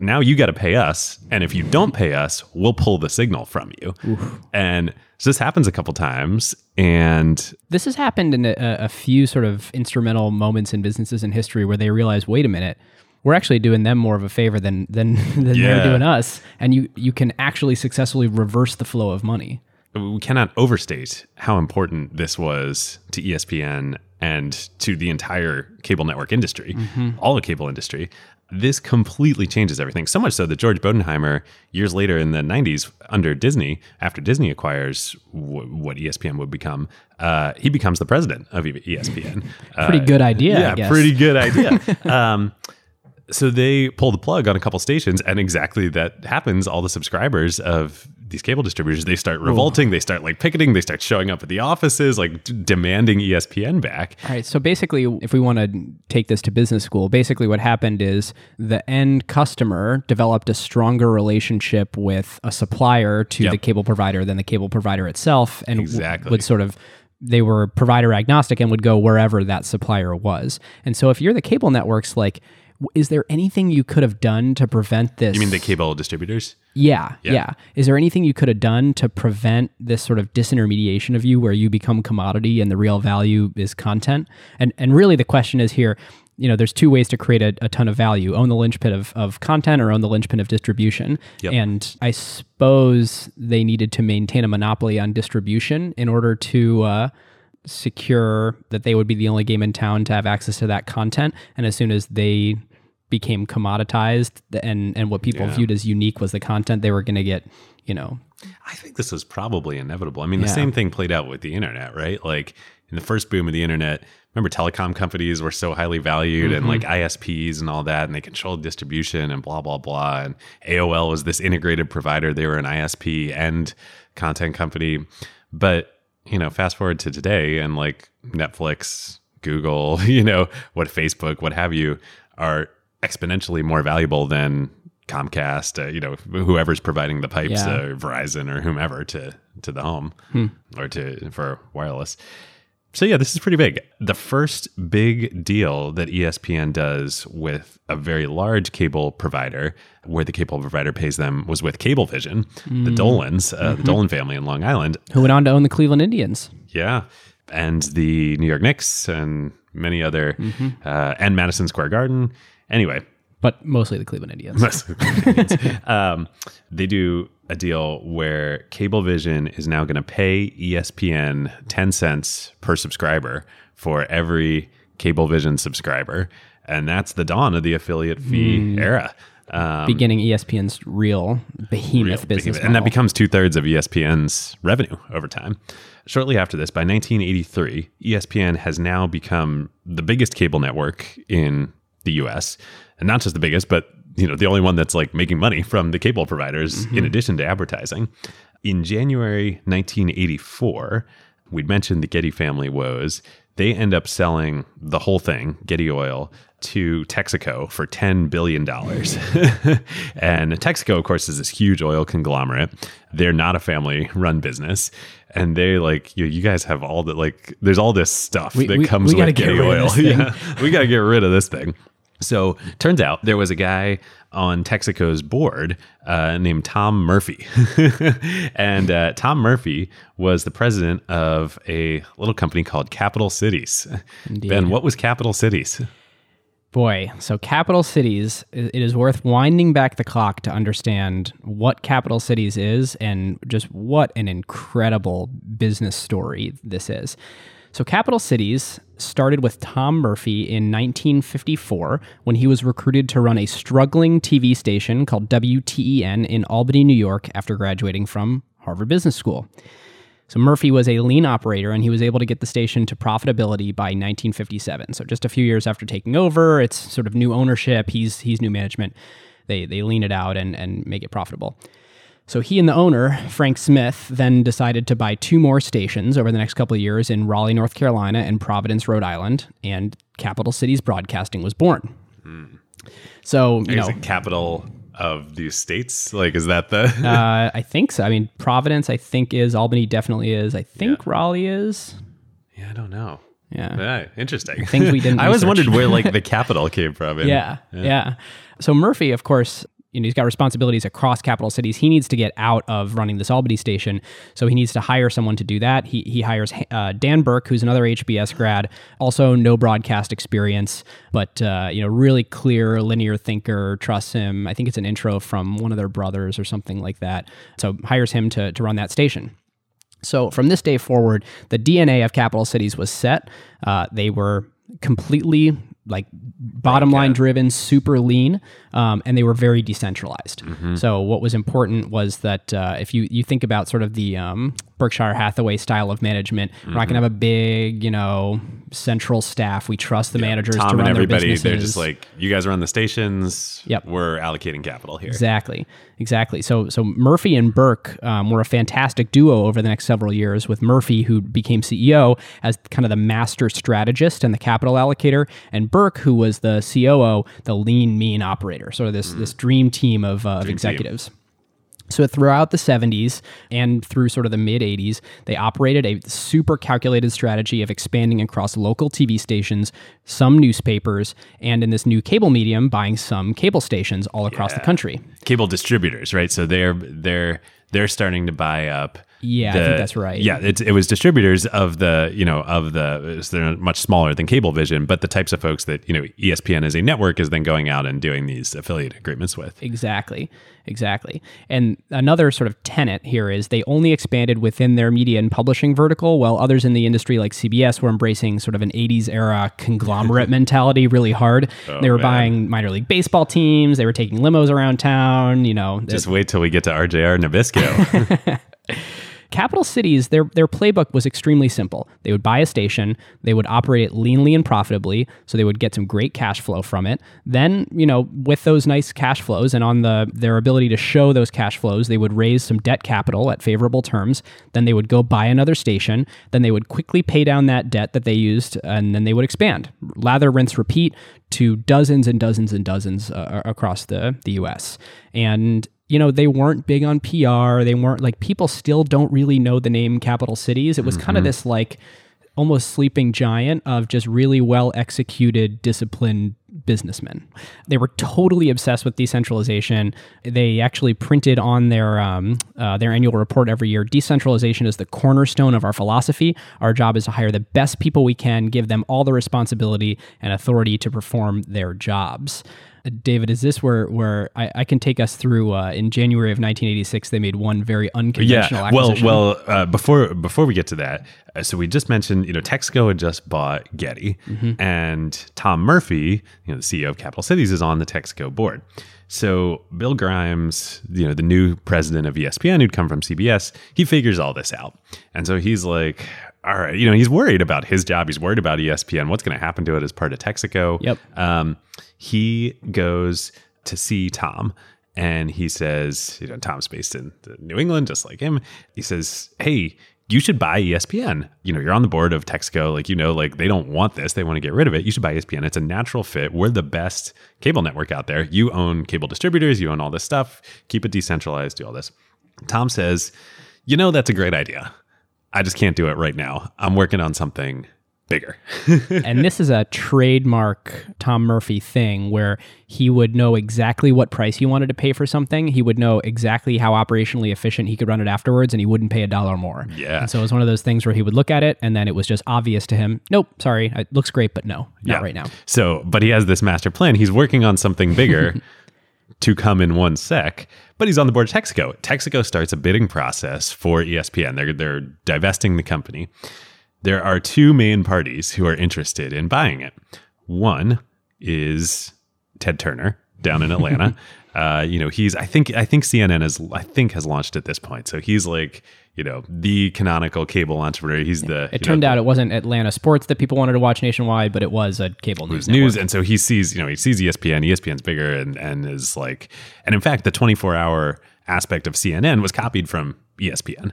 now you got to pay us. And if you don't pay us, we'll pull the signal from you. Oof. And so this happens a couple times, and this has happened in a few sort of instrumental moments in businesses in history where they realize, wait a minute, we're actually doing them more of a favor than they're doing us, and you can actually successfully reverse the flow of money. We cannot overstate how important this was to ESPN and to the entire cable network industry, all the cable industry. This completely changes everything. So much so that George Bodenheimer, years later in the 90s, under Disney, after Disney acquires what ESPN would become, he becomes the president of ESPN. Pretty good idea, yeah, I guess. Pretty good idea. So they pull the plug on a couple stations, and exactly that happens. All the subscribers of these cable distributors, they start revolting. Ooh. They start like picketing. They start showing up at the offices, like demanding ESPN back. All right. So basically, if we want to take this to business school, basically what happened is the end customer developed a stronger relationship with a supplier to the cable provider than the cable provider itself, and would sort of... they were provider agnostic and would go wherever that supplier was. And so if you're the cable networks, like, is there anything you could have done to prevent this? You mean the cable distributors? Yeah. Is there anything you could have done to prevent this sort of disintermediation of you where you become commodity and the real value is content? And really the question is here, you know, there's two ways to create a ton of value, own the linchpin of content or own the linchpin of distribution. Yep. And I suppose they needed to maintain a monopoly on distribution in order to secure that they would be the only game in town to have access to that content. And as soon as they became commoditized and what people viewed as unique was the content, they were going to get, you know... I think this was probably inevitable. I mean, the same thing played out with the internet, right? Like in the first boom of the internet, remember telecom companies were so highly valued and like ISPs and all that, and they controlled distribution and blah, blah, blah. And AOL was this integrated provider. They were an ISP and content company. But, you know, fast forward to today and like Netflix, Google, you know, what Facebook, what have you, are exponentially more valuable than Comcast, you know, whoever's providing the pipes, Verizon or whomever to the home or to for wireless. So yeah, this is pretty big. The first big deal that ESPN does with a very large cable provider, where the cable provider pays them, was with Cablevision, the Dolans, the Dolan family in Long Island. Who went on to own the Cleveland Indians. Yeah, and the New York Knicks and many other, and Madison Square Garden. Anyway. But mostly the Cleveland Indians. Mostly the Cleveland Indians. They do a deal where Cablevision is now going to pay ESPN 10 cents per subscriber for every Cablevision subscriber. And that's the dawn of the affiliate fee era. Beginning ESPN's real behemoth business model. And that becomes 2/3 of ESPN's revenue over time. Shortly after this, by 1983, ESPN has now become the biggest cable network in the U.S., and not just the biggest, but you know, the only one that's like making money from the cable providers in addition to advertising. In January 1984, we'd mentioned the Getty family woes. They end up selling the whole thing, Getty Oil, to Texaco for $10 billion. And Texaco, of course, is this huge oil conglomerate. They're not a family-run business. And they like, you guys have all the, like, there's all this stuff that comes with Getty Oil. Yeah, we got to get rid of this thing. So turns out there was a guy on Texaco's board named Tom Murphy. And Tom Murphy was the president of a little company called Capital Cities. Indeed. Ben, what was Capital Cities? Boy, so Capital Cities, it is worth winding back the clock to understand what Capital Cities is and just what an incredible business story this is. So Capital Cities started with Tom Murphy in 1954 when he was recruited to run a struggling TV station called WTEN in Albany, New York, after graduating from Harvard Business School. So Murphy was a lean operator, and he was able to get the station to profitability by 1957. So just a few years after taking over, it's sort of new ownership, he's new management. They lean it out and make it profitable. So he and the owner, Frank Smith, then decided to buy two more stations over the next couple of years in Raleigh, North Carolina and Providence, Rhode Island, and Capital Cities Broadcasting was born. So, you know, is it capital of these states? Like, is that the... I think so. I mean, Providence, I think, is. Albany definitely is. I think Raleigh is. Yeah, I don't know. Yeah. Interesting. Things we didn't I always wondered where, like, the capital came from. Yeah. So Murphy, of course... You know, he's got responsibilities across Capital Cities. He needs to get out of running this Albany station, so he needs to hire someone to do that. He hires Dan Burke, who's another HBS grad, also no broadcast experience, but you know, really clear linear thinker, trusts him. I think it's an intro from one of their brothers or something like that. So hires him to run that station. So from this day forward, the DNA of Capital Cities was set. They were completely... like bottom line driven, super lean, and they were very decentralized. So what was important was that if you think about sort of the Berkshire Hathaway style of management, we're not gonna have a big, you know, central staff. We trust the managers Tom to run and everybody, their businesses. They're just like, you guys run the stations, we're allocating capital here. Exactly. So Murphy and Burke were a fantastic duo over the next several years, with Murphy, who became CEO, as kind of the master strategist and the capital allocator, and Burke, who was the COO, the lean, mean operator, sort of this dream team of executives. So throughout the 70s and through sort of the mid-80s, they operated a super calculated strategy of expanding across local TV stations, some newspapers, and in this new cable medium, buying some cable stations all across the country. Cable distributors, right? So they're starting to buy up. Yeah, I think that's right. Yeah, it was distributors of the, you know, so they're much smaller than Cablevision, but the types of folks that, you know, ESPN as a network is then going out and doing these affiliate agreements with. Exactly. And another sort of tenet here is they only expanded within their media and publishing vertical, while others in the industry like CBS were embracing sort of an 80s era conglomerate mentality really hard. They were buying minor league baseball teams. They were taking limos around town, you know. Just wait till we get to RJR Nabisco. Capital Cities, their playbook was extremely simple. They would buy a station, they would operate it leanly and profitably, so they would get some great cash flow from it. Then, you know, with those nice cash flows and on their ability to show those cash flows, they would raise some debt capital at favorable terms. Then they would go buy another station. Then they would quickly pay down that debt that they used, and then they would expand. Lather, rinse, repeat to dozens and dozens and dozens across the U.S. And you know, they weren't big on PR. They weren't like, people still don't really know the name Capital Cities. It was kind of this like almost sleeping giant of just really well executed, disciplined businessmen. They were totally obsessed with decentralization. They actually printed on their annual report every year, decentralization is the cornerstone of our philosophy. Our job is to hire the best people we can, give them all the responsibility and authority to perform their jobs. David, is this where I can take us through? In January of 1986, they made one very unconventional acquisition. Well, before we get to that, so we just mentioned, you know, Texaco had just bought Getty, and Tom Murphy, you know, the CEO of Capital Cities, is on the Texaco board. So Bill Grimes, you know, the new president of ESPN who'd come from CBS, he figures all this out, and so he's like, all right, you know, he's worried about his job. He's worried about ESPN. What's going to happen to it as part of Texaco? Yep. He goes to see Tom and he says, you know, Tom's based in New England, just like him. He says, hey, you should buy ESPN. You know, you're on the board of Texaco. Like, you know, like they don't want this. They want to get rid of it. You should buy ESPN. It's a natural fit. We're the best cable network out there. You own cable distributors. You own all this stuff. Keep it decentralized. Do all this. Tom says, you know, that's a great idea. I just can't do it right now. I'm working on something bigger. And this is a trademark Tom Murphy thing where he would know exactly what price he wanted to pay for something. He would know exactly how operationally efficient he could run it afterwards, and he wouldn't pay $1 more. Yeah. And so it was one of those things where he would look at it and then it was just obvious to him. Nope, sorry. It looks great, but no, not right now. So, but he has this master plan. He's working on something bigger to come in one sec, but he's on the board of Texaco. Texaco starts a bidding process for ESPN. They're divesting the company. There are two main parties who are interested in buying it. One is Ted Turner down in Atlanta. You know, he's I think CNN has launched at this point. So he's like, you know, the canonical cable entrepreneur. He's the. It turned out it wasn't Atlanta sports that people wanted to watch nationwide, but it was a cable news. And so he sees, you know, he sees ESPN. ESPN's bigger, and is like, and in fact, the 24-hour aspect of CNN was copied from ESPN.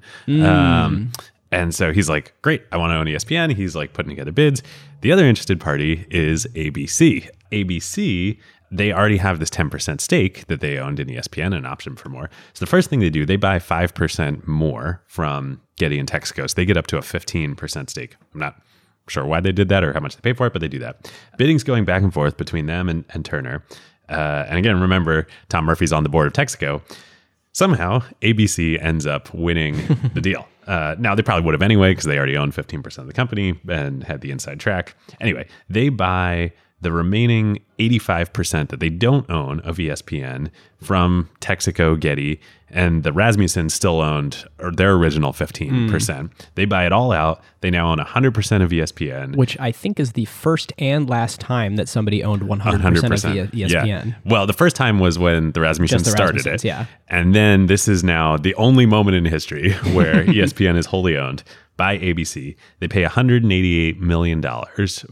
And so he's like, great, I want to own ESPN. He's like putting together bids. The other interested party is ABC. ABC, they already have this 10% stake that they owned in ESPN, an option for more. So the first thing they do, they buy 5% more from Getty and Texaco. So they get up to a 15% stake. I'm not sure why they did that or how much they paid for it, but they do that. Bidding's going back and forth between them and Turner. And again, remember, Tom Murphy's on the board of Texaco. Somehow, ABC ends up winning the deal. Now, they probably would have anyway because they already owned 15% of the company and had the inside track. Anyway, they buy the remaining 85% that they don't own of ESPN from Texaco, Getty, and the Rasmussen still owned their original 15%. They buy it all out. They now own 100% of ESPN. Which I think is the first and last time that somebody owned 100% of ESPN. Yeah. Well, the first time was when the Rasmussen started it. Yeah. And then this is now the only moment in history where ESPN is wholly owned by ABC. They pay $188 million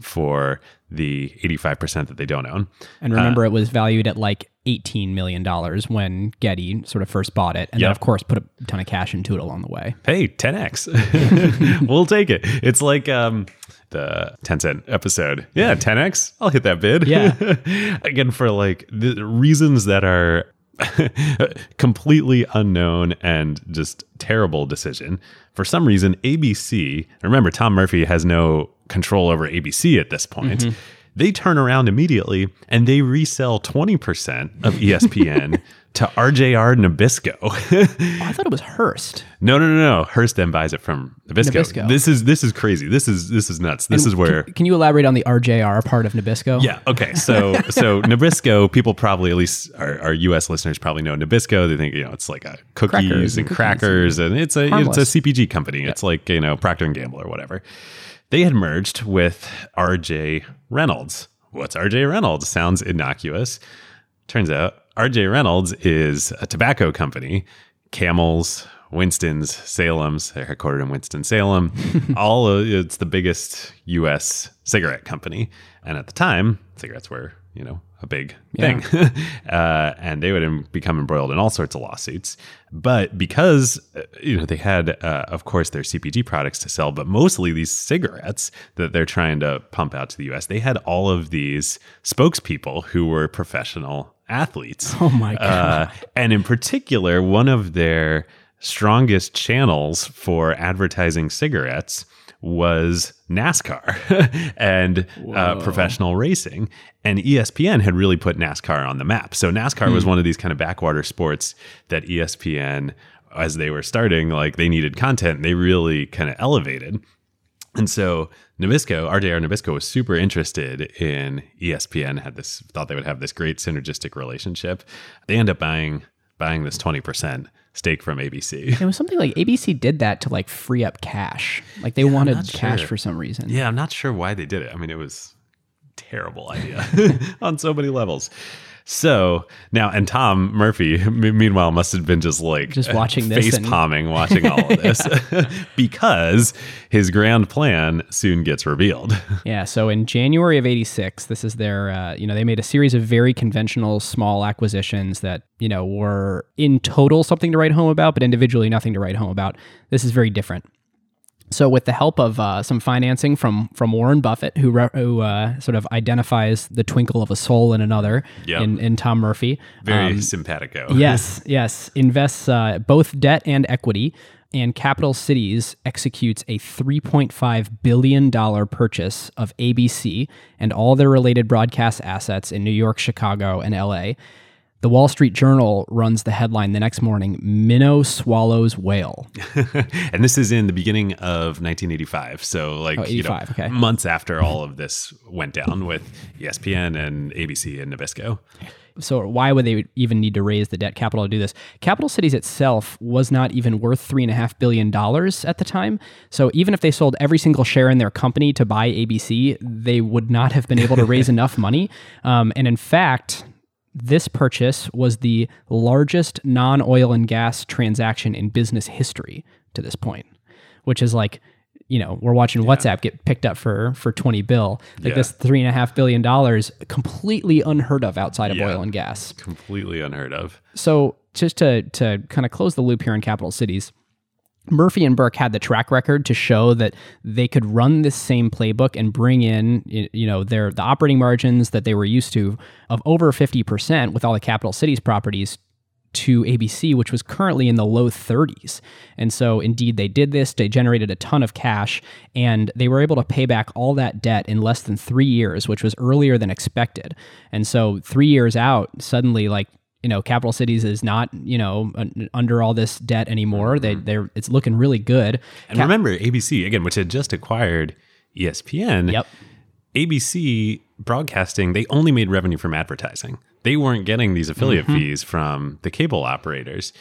for the 85% that they don't own. And remember, it was valued at like $18 million when Getty sort of first bought it. And then, of course, put a ton of cash into it along the way. Hey, 10X. We'll take it. It's like the Tencent episode. Yeah, 10X. I'll hit that bid. Yeah. Again, for like the reasons that are completely unknown and just terrible decision. For some reason, ABC, remember, Tom Murphy has no control over ABC at this point. They turn around immediately and they resell 20% of ESPN to RJR Nabisco. Oh, I thought it was Hearst. No. Hearst then buys it from Nabisco. This is crazy. This is nuts. This and is where. Can you elaborate on the RJR part of Nabisco? Yeah. Okay. So Nabisco, people probably, at least our U.S. listeners, probably know Nabisco. They think, you know, it's like a cookies and crackers, and it's a CPG company. Yep. It's like, you know, Procter & Gamble or whatever. They had merged with R.J. Reynolds. What's R.J. Reynolds? Sounds innocuous. Turns out R.J. Reynolds is a tobacco company. Camels Winston's, Salem's. They're headquartered in Winston-Salem. It's the biggest U.S. cigarette company. And at the time, cigarettes were, you know, a big thing. And they would become embroiled in all sorts of lawsuits. But because, you know, they had, of course, their CPG products to sell, but mostly these cigarettes that they're trying to pump out to the U.S., they had all of these spokespeople who were professional athletes. Oh, my God. And in particular, one of their strongest channels for advertising cigarettes was NASCAR and professional racing. And ESPN had really put NASCAR on the map. So NASCAR was one of these kind of backwater sports that ESPN, as they were starting, like they needed content, they really kind of elevated. And so Nabisco, RJR Nabisco, was super interested in ESPN, thought they would have this great synergistic relationship. They end up buying this 20% stake from ABC. It was something like ABC did that to like free up cash. Like they wanted cash for some reason. Yeah, I'm not sure why they did it. I mean, it was a terrible idea on so many levels. So now, and Tom Murphy, meanwhile, must have been just like just watching this, face-palming, watching all of this because his grand plan soon gets revealed. Yeah. So in January of '86, this is their, you know, they made a series of very conventional small acquisitions that, you know, were in total something to write home about, but individually nothing to write home about. This is very different. So with the help of some financing from Warren Buffett, who sort of identifies the twinkle of a soul in another, in Tom Murphy. Very simpatico. Yes. Invests both debt and equity, and Capital Cities executes a $3.5 billion purchase of ABC and all their related broadcast assets in New York, Chicago, and L.A. The Wall Street Journal runs the headline the next morning, Minnow Swallows Whale. And this is in the beginning of 1985. So like months after all of this went down with ESPN and ABC and Nabisco. So why would they even need to raise the debt capital to do this? Capital Cities itself was not even worth $3.5 billion at the time. So even if they sold every single share in their company to buy ABC, they would not have been able to raise enough money. And in fact, this purchase was the largest non-oil and gas transaction in business history to this point, which is like, you know, we're watching WhatsApp get picked up for $20 billion. Like this $3.5 billion, completely unheard of outside of oil and gas. Completely unheard of. So just to kind of close the loop here in Capital Cities, Murphy and Burke had the track record to show that they could run this same playbook and bring in, you know, the operating margins that they were used to of over 50% with all the Capital Cities properties to ABC, which was currently in the low 30s. And so indeed they did this. They generated a ton of cash and they were able to pay back all that debt in less than 3 years, which was earlier than expected. And so 3 years out, suddenly like, you know, Capital Cities is not, you know, under all this debt anymore. It's looking really good. And remember, ABC, again, which had just acquired ESPN, ABC broadcasting, they only made revenue from advertising. They weren't getting these affiliate fees from the cable operators.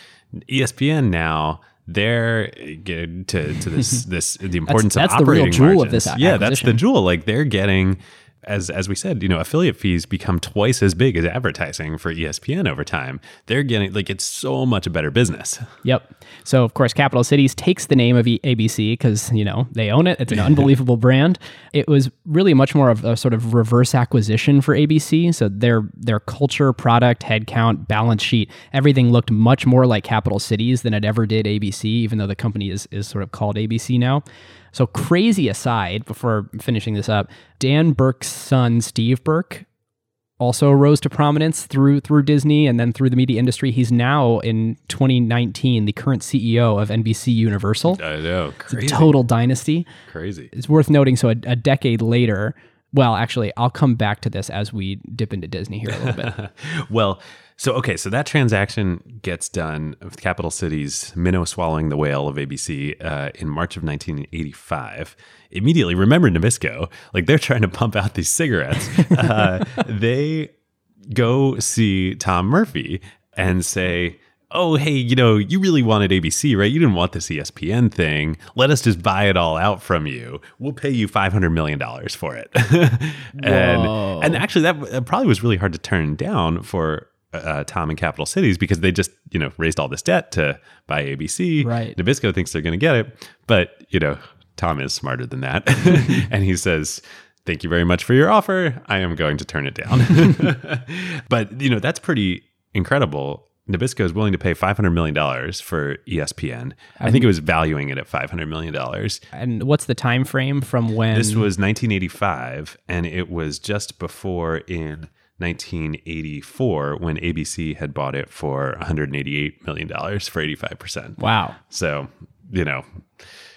ESPN now, they're getting to this the importance that's of operating margins. That's the real jewel of this acquisition. Yeah, that's the jewel. Like they're getting, as we said, you know, affiliate fees become twice as big as advertising for ESPN over time. They're getting, like, it's so much a better business. Yep. So, of course, Capital Cities takes the name of ABC because, you know, they own it. It's an unbelievable brand. It was really much more of a sort of reverse acquisition for ABC. So their culture, product, headcount, balance sheet, everything looked much more like Capital Cities than it ever did ABC, even though the company is sort of called ABC now. So crazy aside, before finishing this up, Dan Burke's son, Steve Burke, also rose to prominence through Disney and then through the media industry. He's now, in 2019, the current CEO of NBC Universal. I know. Crazy. It's a total dynasty. Crazy. It's worth noting, so a decade later, well, actually, I'll come back to this as we dip into Disney here a little bit. Well, So that transaction gets done with Capital Cities, minnow swallowing the whale of ABC in March of 1985. Immediately, remember Nabisco, like they're trying to pump out these cigarettes. They go see Tom Murphy and say, oh, hey, you know, you really wanted ABC, right? You didn't want this ESPN thing. Let us just buy it all out from you. We'll pay you $500 million for it. and actually, that probably was really hard to turn down for Tom and Capital Cities, because they just, you know, raised all this debt to buy ABC. Right. Nabisco thinks they're going to get it. But, you know, Tom is smarter than that. And he says, thank you very much for your offer. I am going to turn it down. But, you know, that's pretty incredible. Nabisco is willing to pay $500 million for ESPN. I think it was valuing it at $500 million. And what's the time frame from when? This was 1985, and it was just before in 1984 when ABC had bought it for $188 million for 85%. Wow. So, you know,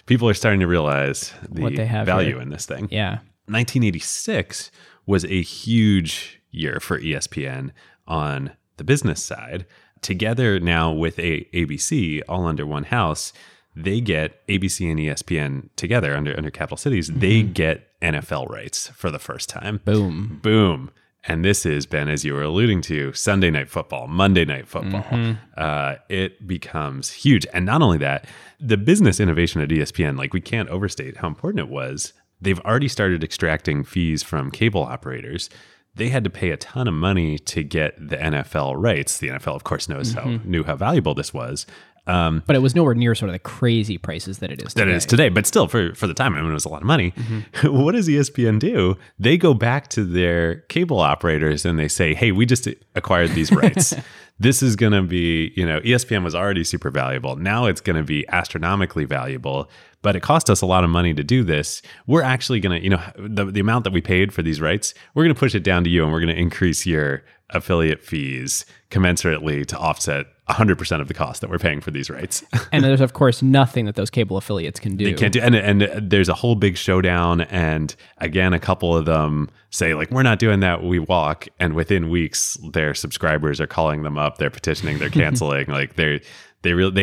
people are starting to realize the value in this thing. Yeah. 1986 was a huge year for ESPN on the business side. Together now with ABC, all under one house, they get ABC and ESPN together under Capital Cities. Mm-hmm. They get NFL rights for the first time. Boom. Boom. And this is, Ben, as you were alluding to, Sunday Night Football, Monday Night Football. Mm-hmm. It becomes huge. And not only that, the business innovation at ESPN, like, we can't overstate how important it was. They've already started extracting fees from cable operators. They had to pay a ton of money to get the NFL rights. The NFL, of course, knew how valuable this was. But it was nowhere near sort of the crazy prices that it is today. But still, for the time, I mean, it was a lot of money. Mm-hmm. What does ESPN do? They go back to their cable operators and they say, hey, we just acquired these rights. This is going to be, you know, ESPN was already super valuable. Now it's going to be astronomically valuable, but it cost us a lot of money to do this. We're actually going to, you know, the amount that we paid for these rights, we're going to push it down to you, and we're going to increase your affiliate fees commensurately to offset 100% of the cost that we're paying for these rights. And there's, of course, nothing that those cable affiliates can do. They can't do. And there's a whole big showdown. And again, a couple of them say, like, we're not doing that. We walk. And within weeks, their subscribers are calling them up. They're petitioning. They're canceling. Like, they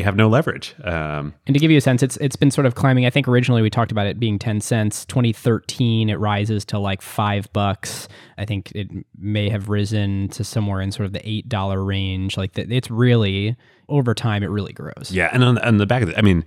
have no leverage. And to give you a sense, it's been sort of climbing. I think originally we talked about it being 10 cents. 2013, it rises to like $5. I think it may have risen to somewhere in sort of the $8 range. Like, it's really, over time, it really grows. Yeah. And on the back of it, I mean,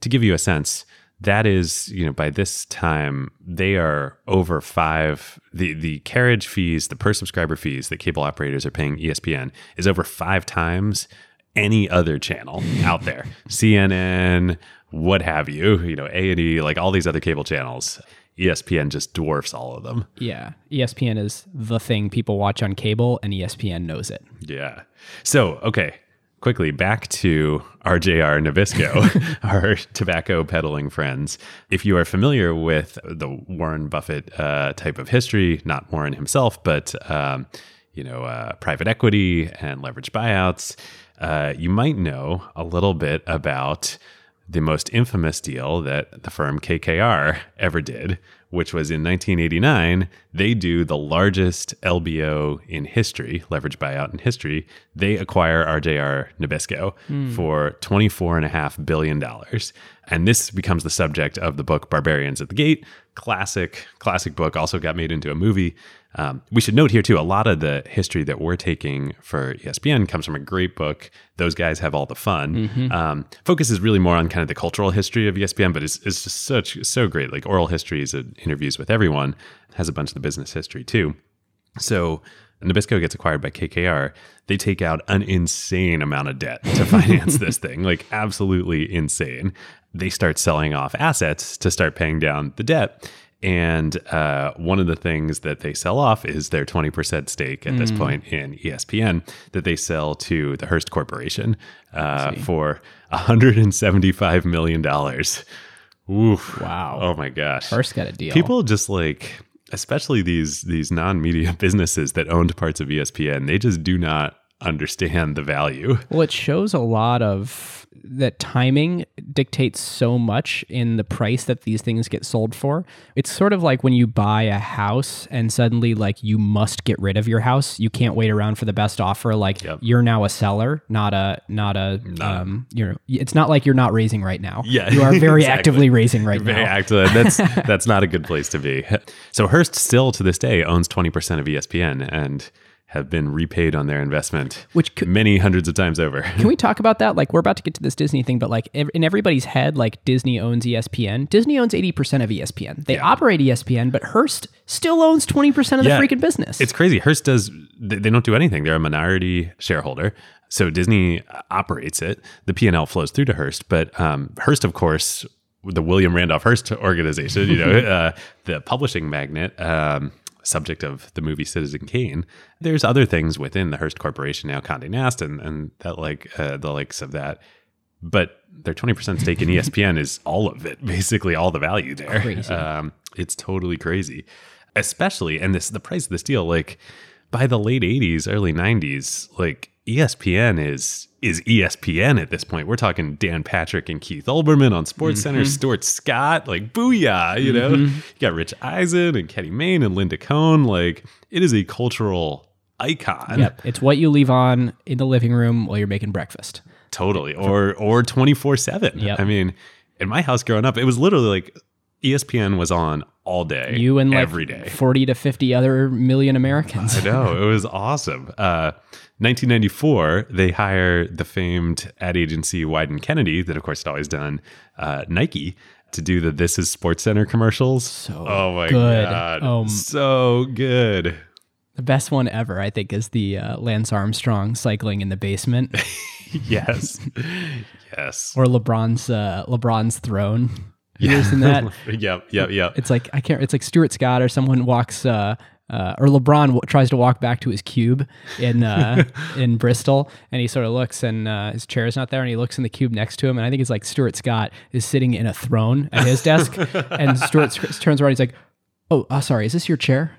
to give you a sense, that is, you know, by this time, they are over $5. The carriage fees, the per subscriber fees that cable operators are paying ESPN is over 5 times any other channel out there. CNN, what have you, you know, A&E, like all these other cable channels. ESPN just dwarfs all of them. Yeah. ESPN is the thing people watch on cable, and ESPN knows it. Yeah. So, okay, quickly back to RJR Nabisco, our tobacco peddling friends. If you are familiar with the Warren Buffett type of history, not Warren himself, but, you know, private equity and leveraged buyouts, you might know a little bit about the most infamous deal that the firm KKR ever did, which was in 1989. They do the largest LBO in history, leverage buyout in history. They acquire RJR Nabisco for $24.5 billion. And this becomes the subject of the book Barbarians at the Gate. Classic book, also got made into a movie. We should note here, too, a lot of the history that we're taking for ESPN comes from a great book. Those guys have all the fun. Mm-hmm. Focuses really more on kind of the cultural history of ESPN, but it's just so great. Like, oral histories and interviews with everyone. It has a bunch of the business history, too. So Nabisco gets acquired by KKR. They take out an insane amount of debt to finance this thing, like absolutely insane. They start selling off assets to start paying down the debt. And one of the things that they sell off is their 20% stake at this point in ESPN that they sell to the Hearst Corporation for $175 million. Oof. Wow. Oh, my gosh. Hearst got a deal. People just like, especially these non-media businesses that owned parts of ESPN, they just do not understand the value. Well, it shows a lot of that timing dictates so much in the price that these things get sold for. It's sort of like when you buy a house and suddenly, like, you must get rid of your house. You can't wait around for the best offer. Like, yep, you're now a seller, you know, it's not like you're not raising right now. Yeah, you are very actively raising right now. Very actively. That's not a good place to be. So Hearst still to this day owns 20% of ESPN and have been repaid on their investment, which could, many hundreds of times over. Can we talk about that? Like, we're about to get to this Disney thing, but like in everybody's head, like Disney owns ESPN. Disney owns 80% of ESPN. They operate ESPN, but Hearst still owns 20% of the freaking business. It's crazy. Hearst does, they don't do anything. They're a minority shareholder. So Disney operates it. The P&L flows through to Hearst, but Hearst, of course, the William Randolph Hearst organization, you know, the publishing magnate, subject of the movie Citizen Kane. There's other things within the Hearst Corporation now, Condé Nast and that, like the likes of that. But their 20% stake in ESPN is all of it, basically all the value there. Crazy. It's totally crazy, especially and the price of this deal. Like by the late '80s, early '90s, like ESPN is ESPN at this point. We're talking Dan Patrick and Keith Olbermann on SportsCenter, Stuart Scott, like booyah, you know. You got Rich Eisen and Kenny Mayne and Linda Cohn. Like, it is a cultural icon. Yep. It's what you leave on in the living room while you're making breakfast. Totally. Or 24/7. Yep. I mean, in my house growing up, it was literally like ESPN was on all day. You and every like day. 40 to 50 other million Americans. I know. It was awesome. 1994, they hire the famed ad agency Wieden Kennedy, that of course had always done Nike, to do the This Is SportsCenter commercials. So God. So good. The best one ever, I think, is the Lance Armstrong cycling in the basement. Yes. Yes. Or LeBron's throne. Years in that. Yep. It's like, it's like Stuart Scott or someone walks, or LeBron tries to walk back to his cube in Bristol, and he sort of looks, and his chair is not there, and he looks in the cube next to him, and I think it's like Stuart Scott is sitting in a throne at his desk, and Stuart turns around, and he's like, oh, sorry, is this your chair?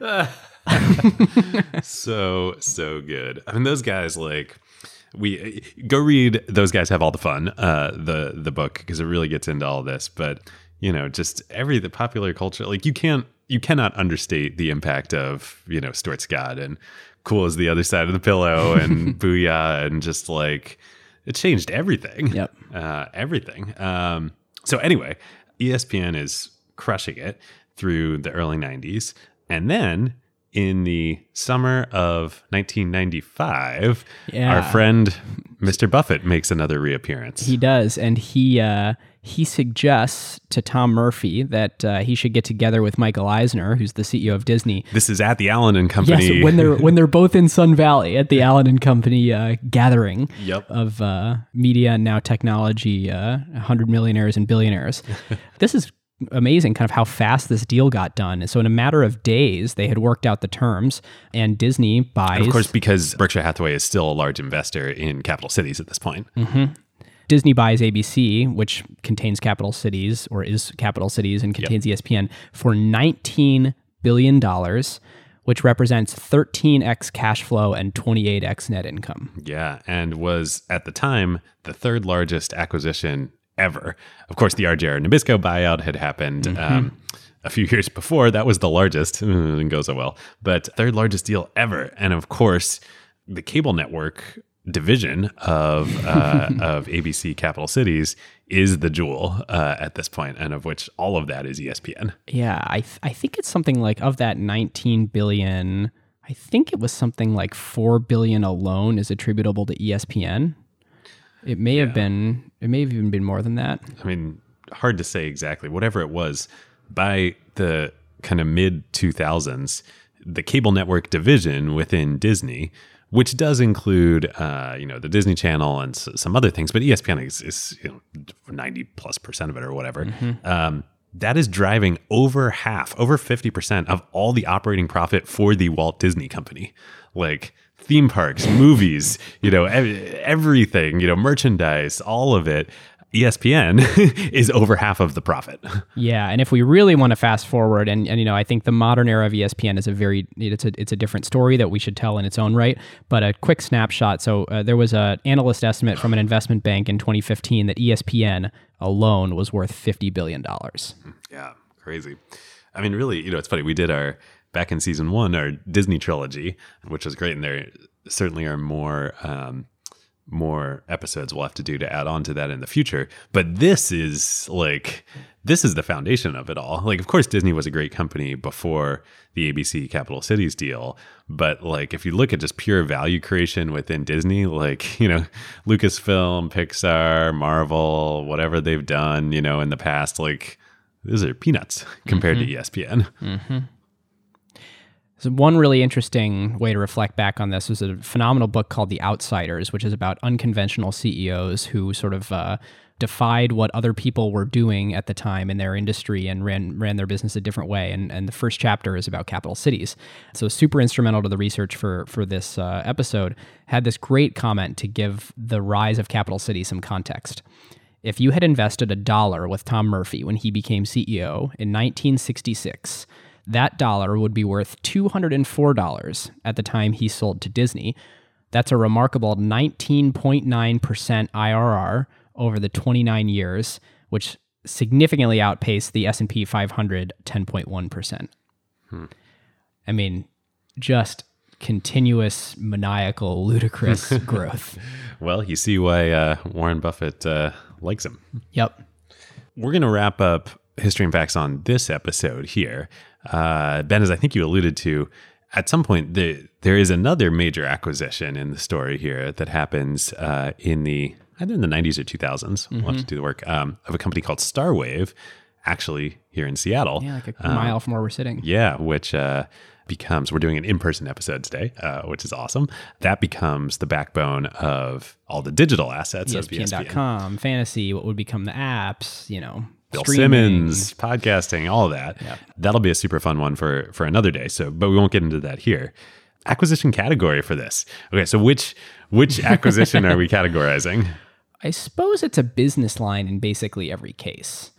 So good. I mean, those guys, like, we go read Those Guys Have All the Fun, the book, because it really gets into all this, but you know, just the popular culture, like you cannot understate the impact of, you know, Stuart Scott and Cool Is the Other Side of the Pillow and Booyah, and just like it changed everything. Yep. Everything. So anyway, ESPN is crushing it through the early 90s. And then in the summer of 1995, our friend Mr. Buffett makes another reappearance. He does. And he suggests to Tom Murphy that he should get together with Michael Eisner, who's the CEO of Disney. This is at the Allen & Company. Yes, when they're both in Sun Valley at the Allen & Company gathering of media and now technology, 100 millionaires and billionaires. This is amazing, kind of how fast this deal got done. And so in a matter of days, they had worked out the terms, and Disney buys... And of course, because Berkshire Hathaway is still a large investor in Capital Cities at this point. Mm-hmm. Disney buys ABC, which contains Capital Cities, or is Capital Cities, and contains ESPN, for $19 billion, which represents 13x cash flow and 28x net income. Yeah, and was, at the time, the third largest acquisition ever. Of course, the RJR Nabisco buyout had happened a few years before. That was the largest. It didn't go so well. But third largest deal ever. And of course, the cable network division of ABC Capital Cities is the jewel at this point, and of which all of that is ESPN. Yeah, I think it's something like, of that 19 billion, I think it was something like 4 billion alone is attributable to ESPN. It may have been, it may have even been more than that. I mean, hard to say exactly. Whatever it was, by the kind of mid 2000s, the cable network division within Disney, which does include, you know, the Disney Channel and some other things, but ESPN is you know, 90+% of it or whatever. That is driving over half, over 50% of all the operating profit for the Walt Disney Company. Like theme parks, movies, you know, everything, you know, merchandise, all of it. ESPN is over half of the profit. Yeah, and if we really want to fast forward, and you know, I think the modern era of ESPN is it's a different story that we should tell in its own right. But a quick snapshot. So there was an analyst estimate from an investment bank in 2015 that ESPN alone was worth $50 billion. Yeah, crazy. I mean, really, you know, it's funny. We did our back in season one, our Disney trilogy, which was great, and there certainly are more more episodes we'll have to do to add on to that in the future. But this is the foundation of it all. Like, of course, Disney was a great company before the ABC Capital Cities deal. But like, if you look at just pure value creation within Disney, like, you know, Lucasfilm, Pixar, Marvel, whatever they've done, you know, in the past, like, these are peanuts compared to ESPN. Mm-hmm. So one really interesting way to reflect back on this was a phenomenal book called The Outsiders, which is about unconventional CEOs who sort of defied what other people were doing at the time in their industry and ran their business a different way. And the first chapter is about Capital Cities. So super instrumental to the research for this episode. Had this great comment to give the rise of Capital Cities some context. If you had invested $1 with Tom Murphy when he became CEO in 1966... that dollar would be worth $204 at the time he sold to Disney. That's a remarkable 19.9% IRR over the 29 years, which significantly outpaced the S&P 500 10.1%. I mean, just continuous, maniacal, ludicrous growth. Well, you see why Warren Buffett likes him. Yep. We're going to wrap up History and Facts on this episode here. Ben, as I think you alluded to, at some point, there is another major acquisition in the story here that happens in the 90s or 2000s. We'll have to do the work of a company called Starwave, actually here in Seattle. Yeah, like a mile from where we're sitting. Yeah, which we're doing an in-person episode today, which is awesome. That becomes the backbone of all the digital assets of ESPN. ESPN.com, Fantasy, what would become the apps, you know. Bill Simmons, podcasting, all of that. Yep. That'll be a super fun one for another day. So, but we won't get into that here. Acquisition category for this. Okay, so which acquisition are we categorizing? I suppose it's a business line in basically every case.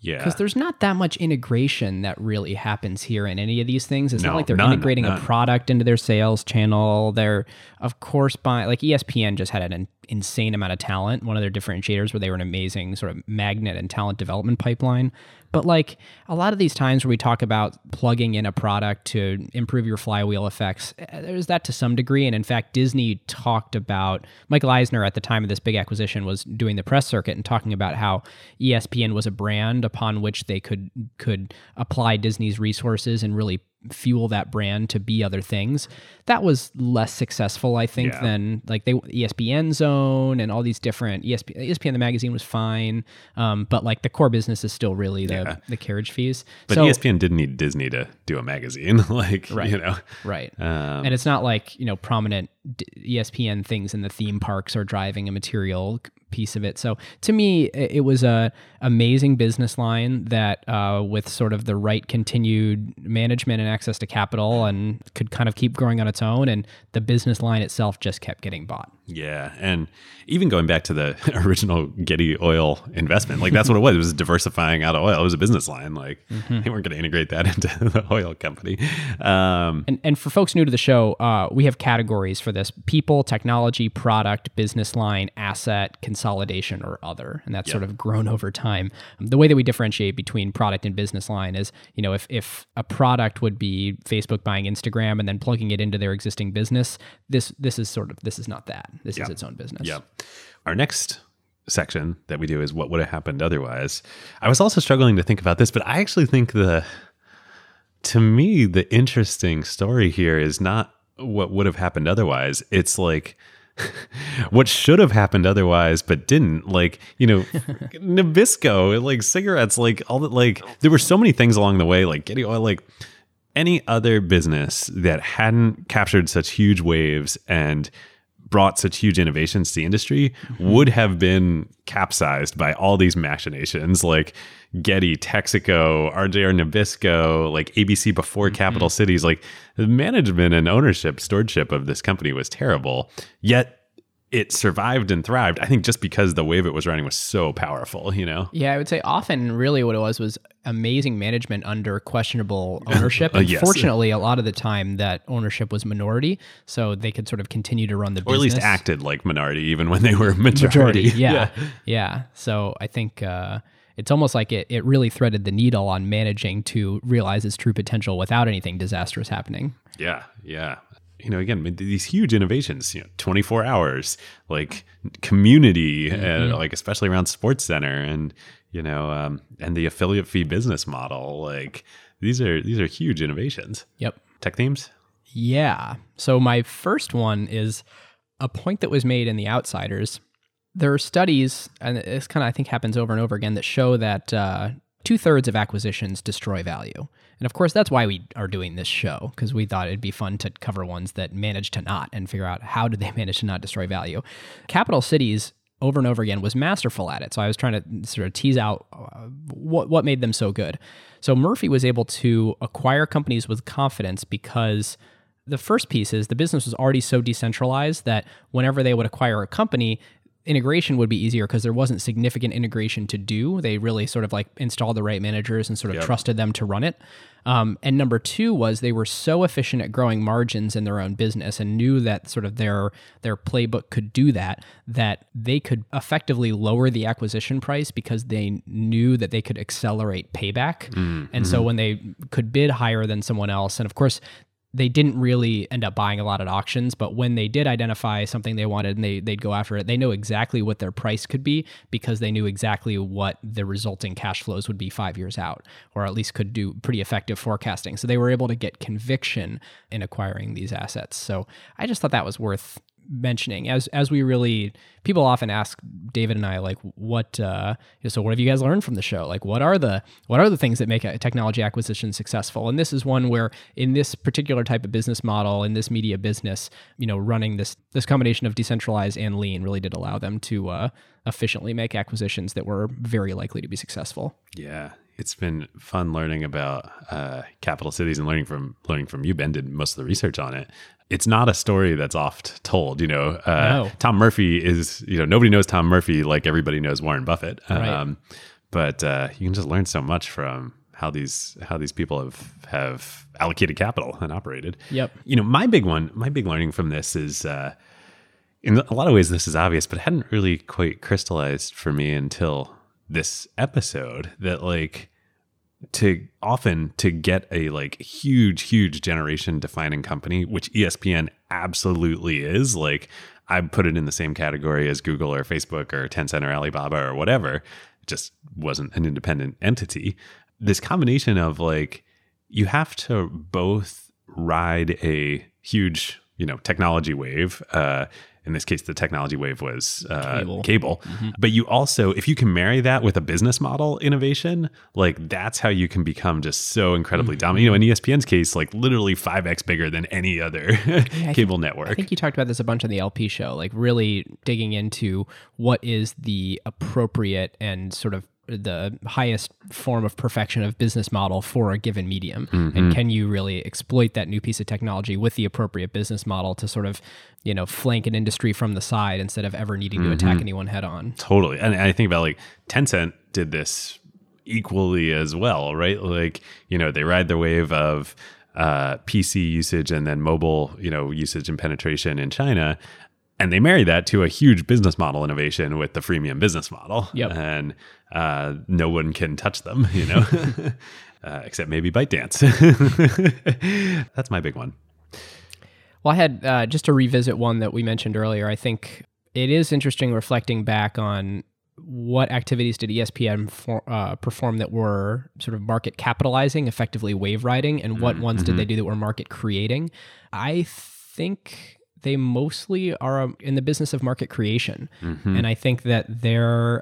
Yeah. Because there's not that much integration that really happens here in any of these things. It's not like they're integrating a product into their sales channel. They're, of course, like ESPN just had an insane amount of talent. One of their differentiators where they were an amazing sort of magnet and talent development pipeline. But like a lot of these times where we talk about plugging in a product to improve your flywheel effects, there's that to some degree. And in fact, Disney talked about, Michael Eisner at the time of this big acquisition was doing the press circuit and talking about how ESPN was a brand upon which they could apply Disney's resources and really fuel that brand to be other things. That was less successful, I think, than like ESPN Zone and all these different ESPN the magazine was fine, but like the core business is still really the carriage fees. But so, ESPN didn't need Disney to do a magazine, like and it's not like, you know, prominent ESPN things in the theme parks are driving a material piece of it. So to me, it was a amazing business line that with sort of the right continued management and access to capital and could kind of keep growing on its own. And the business line itself just kept getting bought. Yeah. And even going back to the original Getty oil investment, like that's what it was. It was diversifying out of oil. It was a business line. Like they weren't going to integrate that into the oil company. And for folks new to the show, we have categories for this: people, technology, product, business line, asset, consolidation, or other. And that's sort of grown over time. The way that we differentiate between product and business line is, you know, if a product would be Facebook buying Instagram and then plugging it into their existing business, this is not that. This is its own business. Yeah. Our next section that we do is what would have happened otherwise. I was also struggling to think about this, but I actually think the interesting story here is not what would have happened otherwise. It's like what should have happened otherwise, but didn't. Like, you know, Nabisco, like cigarettes, like all that, like there were so many things along the way, like Getty Oil, like any other business that hadn't captured such huge waves and brought such huge innovations to the industry would have been capsized by all these machinations like Getty, Texaco, RJR Nabisco, like ABC before Capital Cities. Like the management and ownership, stewardship of this company was terrible, yet it survived and thrived, I think, just because the wave it was running was so powerful, you know? Yeah, I would say often really what it was amazing management under questionable ownership. And fortunately, a lot of the time that ownership was minority, so they could sort of continue to run the business. Or at least acted like minority, even when they were majority. Yeah. So I think it's almost like it really threaded the needle on managing to realize its true potential without anything disastrous happening. Yeah. you know, again, these huge innovations, you know, 24 hours, like community, mm-hmm. Like especially around Sports Center and, you know, and the affiliate fee business model. Like these are huge innovations. Yep. Tech themes. Yeah. So my first one is a point that was made in The Outsiders. There are studies, and this kind of, I think, happens over and over again, that show that 2/3 of acquisitions destroy value. And of course, that's why we are doing this show, because we thought it'd be fun to cover ones that manage to not and figure out how did they manage to not destroy value. Capital Cities, over and over again, was masterful at it. So I was trying to sort of tease out what made them so good. So Murphy was able to acquire companies with confidence because the first piece is the business was already so decentralized that whenever they would acquire a company, integration would be easier because there wasn't significant integration to do. They really sort of like installed the right managers and sort of trusted them to run it. And number two was they were so efficient at growing margins in their own business and knew that sort of their playbook could do that, that they could effectively lower the acquisition price because they knew that they could accelerate payback. Mm-hmm. And so when they could bid higher than someone else, and of course, they didn't really end up buying a lot at auctions, but when they did identify something they wanted and they'd go after it, they know exactly what their price could be because they knew exactly what the resulting cash flows would be 5 years out, or at least could do pretty effective forecasting. So they were able to get conviction in acquiring these assets. So I just thought that was worth mentioning as we really, people often ask David and I, like, what have you guys learned from the show? Like, what are the things that make a technology acquisition successful? And this is one where, in this particular type of business model, in this media business, you know, running this combination of decentralized and lean really did allow them to efficiently make acquisitions that were very likely to be successful. Yeah. It's been fun learning about Capital Cities and learning from you, Ben. Did most of the research on it. It's not a story that's oft told, you know. No. Tom Murphy is, you know, nobody knows Tom Murphy like everybody knows Warren Buffett. Right. But you can just learn so much from how these people have allocated capital and operated. Yep. You know, my big learning from this is, in a lot of ways, this is obvious, but it hadn't really quite crystallized for me until this episode, that like, to get a like huge generation defining company, which ESPN absolutely is, like, I put it in the same category as Google or Facebook or Tencent or Alibaba or whatever. It just wasn't an independent entity. This combination of like, you have to both ride a huge, you know, technology wave. In this case, the technology wave was cable. Mm-hmm. But you also, if you can marry that with a business model innovation, like that's how you can become just so incredibly mm-hmm. dominant. You know, in ESPN's case, like literally 5x bigger than any other cable network. I think you talked about this a bunch on the LP show, like really digging into what is the appropriate and sort of the highest form of perfection of business model for a given medium. Mm-hmm. And can you really exploit that new piece of technology with the appropriate business model to sort of, you know, flank an industry from the side instead of ever needing mm-hmm. to attack anyone head on. Totally. And I think about like Tencent did this equally as well, right? Like, you know, they ride the wave of PC usage and then mobile, you know, usage and penetration in China. And they marry that to a huge business model innovation with the freemium business model. Yep. And no one can touch them, you know, except maybe ByteDance. That's my big one. Well, I had just to revisit one that we mentioned earlier. I think it is interesting reflecting back on what activities did ESPN perform that were sort of market capitalizing, effectively wave riding, and what ones did they do that were market creating. I think they mostly are in the business of market creation. Mm-hmm. And I think that they're,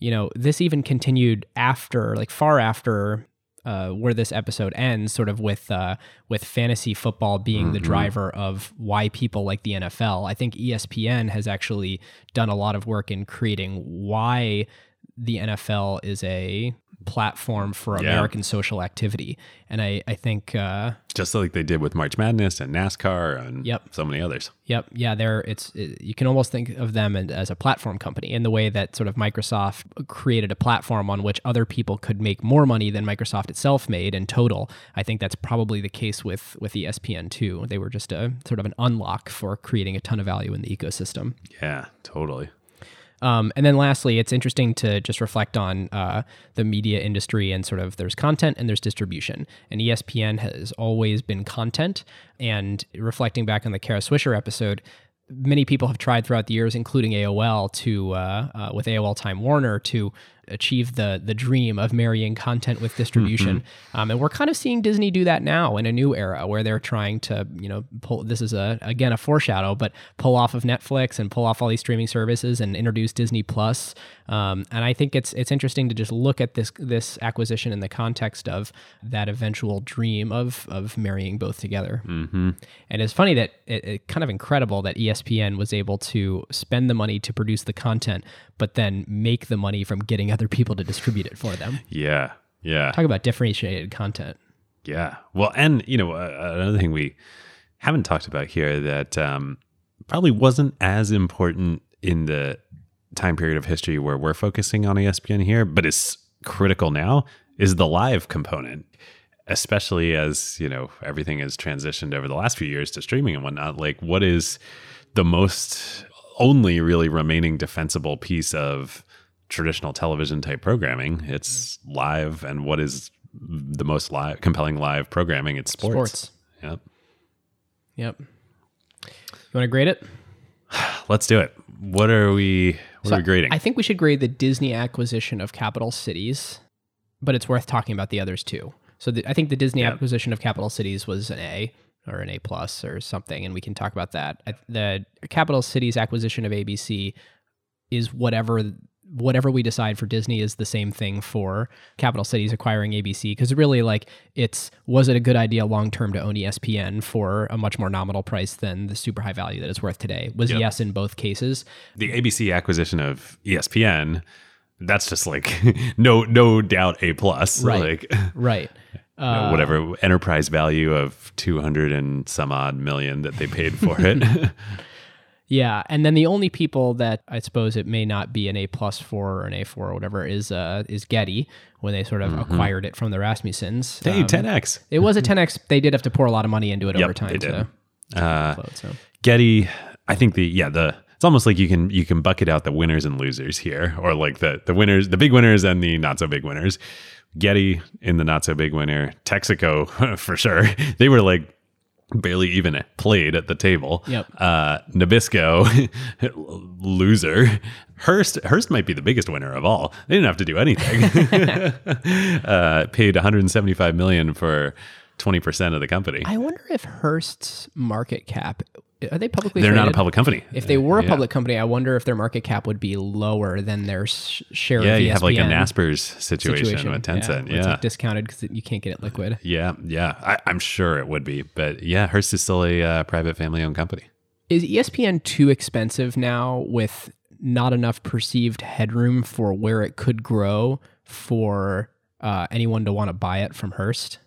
you know, this even continued after, like far after where this episode ends, sort of with fantasy football being mm-hmm. the driver of why people like the NFL. I think ESPN has actually done a lot of work in creating why the NFL is a platform for American social activity. And I think... just like they did with March Madness and NASCAR and so many others. Yep. Yeah, you can almost think of them as a platform company in the way that sort of Microsoft created a platform on which other people could make more money than Microsoft itself made in total. I think that's probably the case with ESPN too. They were just a sort of an unlock for creating a ton of value in the ecosystem. Yeah, totally. And then lastly, it's interesting to just reflect on the media industry and sort of there's content and there's distribution. And ESPN has always been content. And reflecting back on the Kara Swisher episode, many people have tried throughout the years, including AOL, to with AOL Time Warner, to achieve the dream of marrying content with distribution. Mm-hmm. And we're kind of seeing Disney do that now in a new era where they're trying to, you know, pull, this is again, a foreshadow, but pull off of Netflix and pull off all these streaming services and introduce Disney Plus. And I think it's interesting to just look at this acquisition in the context of that eventual dream of marrying both together. Mm-hmm. And it's funny that it's kind of incredible that ESPN was able to spend the money to produce the content, but then make the money from getting other people to distribute it for them. Yeah. Yeah. Talk about differentiated content. Yeah. Well, and you know, another thing we haven't talked about here that probably wasn't as important in the time period of history where we're focusing on ESPN here, but is critical now, is the live component, especially as, you know, everything has transitioned over the last few years to streaming and whatnot. Like, what is the most only really remaining defensible piece of traditional television type programming? It's live. And what is the most live, compelling live programming? It's sports. Yep. You want to grade it? Let's do it. What are we grading? I think we should grade the Disney acquisition of Capital Cities, but it's worth talking about the others too. So I think the Disney acquisition of Capital Cities was an A or an A+ or something, and we can talk about that. The Capital Cities acquisition of ABC is whatever we decide for Disney is the same thing for Capital Cities acquiring ABC, because really, like, was it a good idea long-term to own ESPN for a much more nominal price than the super high value that it's worth today? Yes in both cases. The ABC acquisition of ESPN, that's just like no doubt A+. Right, like, right. Whatever enterprise value of 200 and some odd million that they paid for it. Yeah, and then the only people that I suppose it may not be an A+ for or an A4 or whatever is Getty, when they sort of acquired it from the Rasmussens. Hey, 10X. It was a 10X. They did have to pour a lot of money into it over time. They did. So Getty, I think it's almost like you can bucket out the winners and losers here, or like the winners, the big winners and the not so big winners. Getty in the not so big winner. Texaco for sure. They were like barely even played at the table. Yep. Nabisco, loser. Hearst might be the biggest winner of all. They didn't have to do anything. Paid $175 million for 20% of the company. I wonder if Hearst's market cap, are they publicly traded? They're not a public company. If they were a public company, I wonder if their market cap would be lower than their share of ESPN. Yeah, you have like a Naspers situation with Tencent. Yeah. It's like discounted because you can't get it liquid. Yeah. I'm sure it would be. But yeah, Hearst is still a private family-owned company. Is ESPN too expensive now with not enough perceived headroom for where it could grow for anyone to want to buy it from Hearst?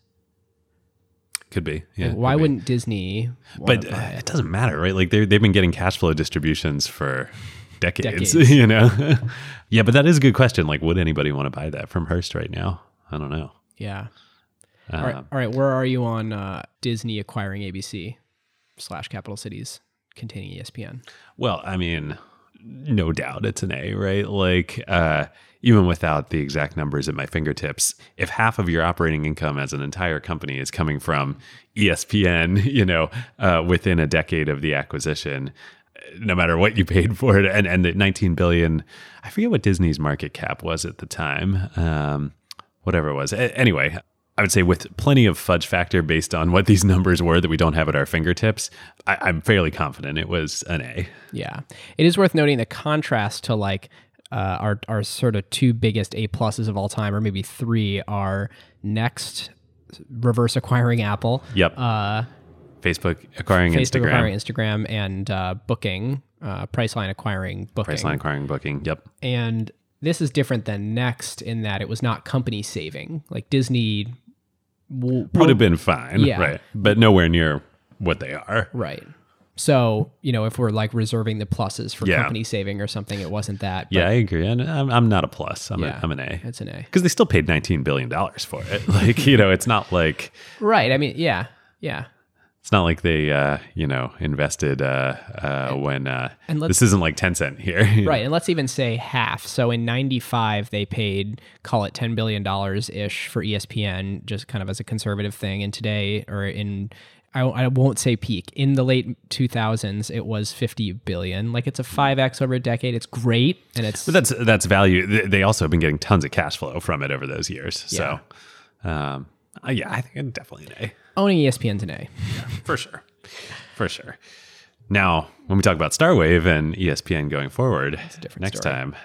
Could be. Yeah. Like, why wouldn't Disney? But it doesn't matter, right? Like they've been getting cash flow distributions for decades. You know? Yeah, but that is a good question. Like, would anybody want to buy that from Hearst right now? I don't know. Yeah. All right. Where are you on Disney acquiring ABC / Capital Cities containing ESPN? Well, I mean, no doubt it's an A, right? Like, even without the exact numbers at my fingertips, if half of your operating income as an entire company is coming from ESPN, you know, within a decade of the acquisition, no matter what you paid for it, and the $19 billion, I forget what Disney's market cap was at the time, whatever it was. Anyway, I would say with plenty of fudge factor based on what these numbers were that we don't have at our fingertips, I'm fairly confident it was an A. Yeah. It is worth noting the contrast to like, our sort of two biggest A+ of all time, or maybe three, are Next reverse acquiring Apple. Yep. Facebook acquiring Instagram, and Priceline acquiring Booking. Yep. And this is different than Next in that it was not company saving. Like Disney would have been fine, right? But nowhere near what they are, right? So, you know, if we're like reserving the pluses for company saving or something, it wasn't that. But yeah, I agree. And I'm not a plus. I'm an A. It's an A. Because they still paid $19 billion for it. Like, you know, it's not like. Right. I mean, yeah. It's not like they, invested this isn't like Tencent here. Right. And let's even say half. So in 95, they paid, call it $10 billion-ish for ESPN, just kind of as a conservative thing. And today, or in, I won't say peak, in the late 2000s, it was $50 billion. Like, it's a 5X over a decade. It's great. And it's... But that's value. They also have been getting tons of cash flow from it over those years. Yeah. So, I think it's definitely an A. Owning ESPN's an A. Yeah, for sure. For sure. Now, when we talk about Starwave and ESPN going forward, next time,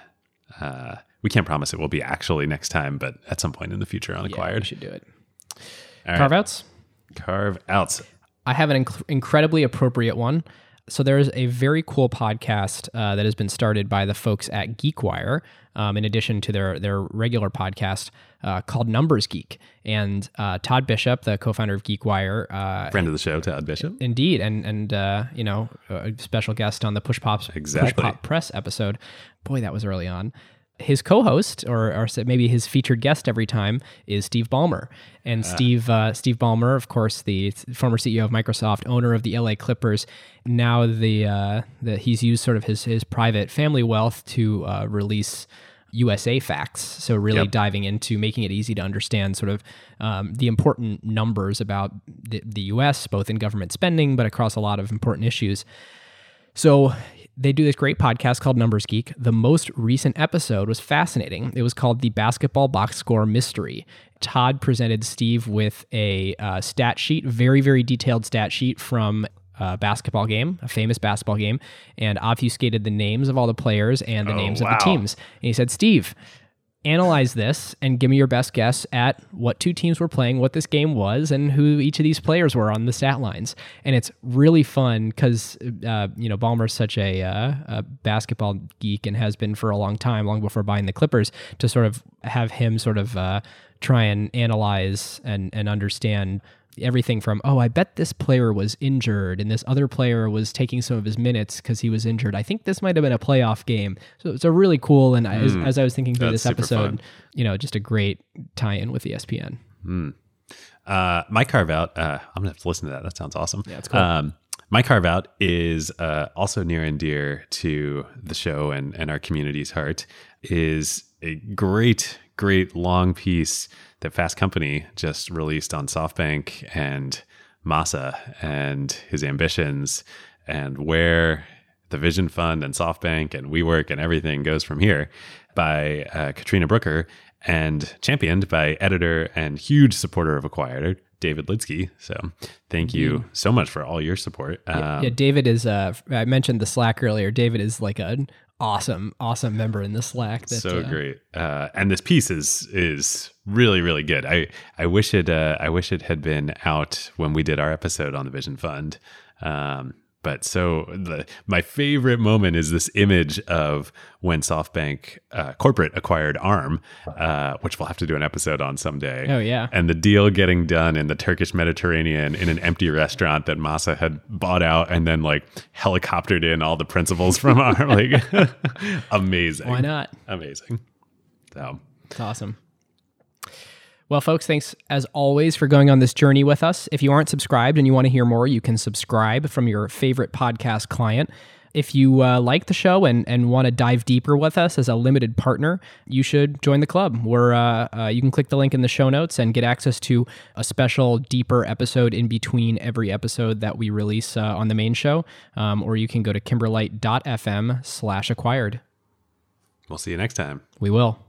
we can't promise it will be actually next time, but at some point in the future on Acquired. We should do it. All Carve-outs? Right. Carve-outs. I have an incredibly appropriate one. So there is a very cool podcast that has been started by the folks at GeekWire, in addition to their regular podcast, called Numbers Geek. And Todd Bishop, the co-founder of GeekWire, friend of the show, Todd Bishop, indeed, and a special guest on the Push Pop Press episode. Boy, that was early on. His co-host, or maybe his featured guest every time, is Steve Ballmer. And Steve Ballmer, of course, the former CEO of Microsoft, owner of the LA Clippers, now he's used sort of his private family wealth to release USA Facts. So really diving into making it easy to understand sort of the important numbers about the U.S., both in government spending, but across a lot of important issues. So they do this great podcast called Numbers Geek. The most recent episode was fascinating. It was called The Basketball Box Score Mystery. Todd presented Steve with a stat sheet, very, very detailed stat sheet from a basketball game, a famous basketball game, and obfuscated the names of all the players and the names of the teams. And he said, Steve, analyze this and give me your best guess at what two teams were playing, what this game was, and who each of these players were on the stat lines. And it's really fun because, Ballmer's such a basketball geek and has been for a long time, long before buying the Clippers, to sort of have him sort of try and analyze and understand everything from, I bet this player was injured and this other player was taking some of his minutes because he was injured. I think this might have been a playoff game. So it's a really cool, and as I was thinking through this episode, just a great tie-in with ESPN. Mm. My carve-out, I'm going to have to listen to that. That sounds awesome. Yeah, it's cool. My carve-out is also near and dear to the show and our community's heart, is a great long piece that Fast Company just released on SoftBank and Masa and his ambitions and where the Vision Fund and SoftBank and WeWork and everything goes from here, by Katrina Brooker, and championed by editor and huge supporter of Acquired, David Lidsky. So thank you so much for all your support. David is, I mentioned the Slack earlier. David is like an awesome member in the Slack. That, so great. And this piece is really, really good. I wish it had been out when we did our episode on the Vision Fund. But so my favorite moment is this image of when SoftBank corporate acquired Arm, which we'll have to do an episode on someday. Oh, yeah. And the deal getting done in the Turkish Mediterranean in an empty restaurant that Masa had bought out and then like helicoptered in all the principals from Arm. Like, amazing. Why not? Amazing. So it's awesome. Well, folks, thanks as always for going on this journey with us. If you aren't subscribed and you want to hear more, you can subscribe from your favorite podcast client. If you like the show and want to dive deeper with us as a limited partner, you should join the club. We're you can click the link in the show notes and get access to a special, deeper episode in between every episode that we release on the main show. Or you can go to kimberlite.fm/acquired. We'll see you next time. We will.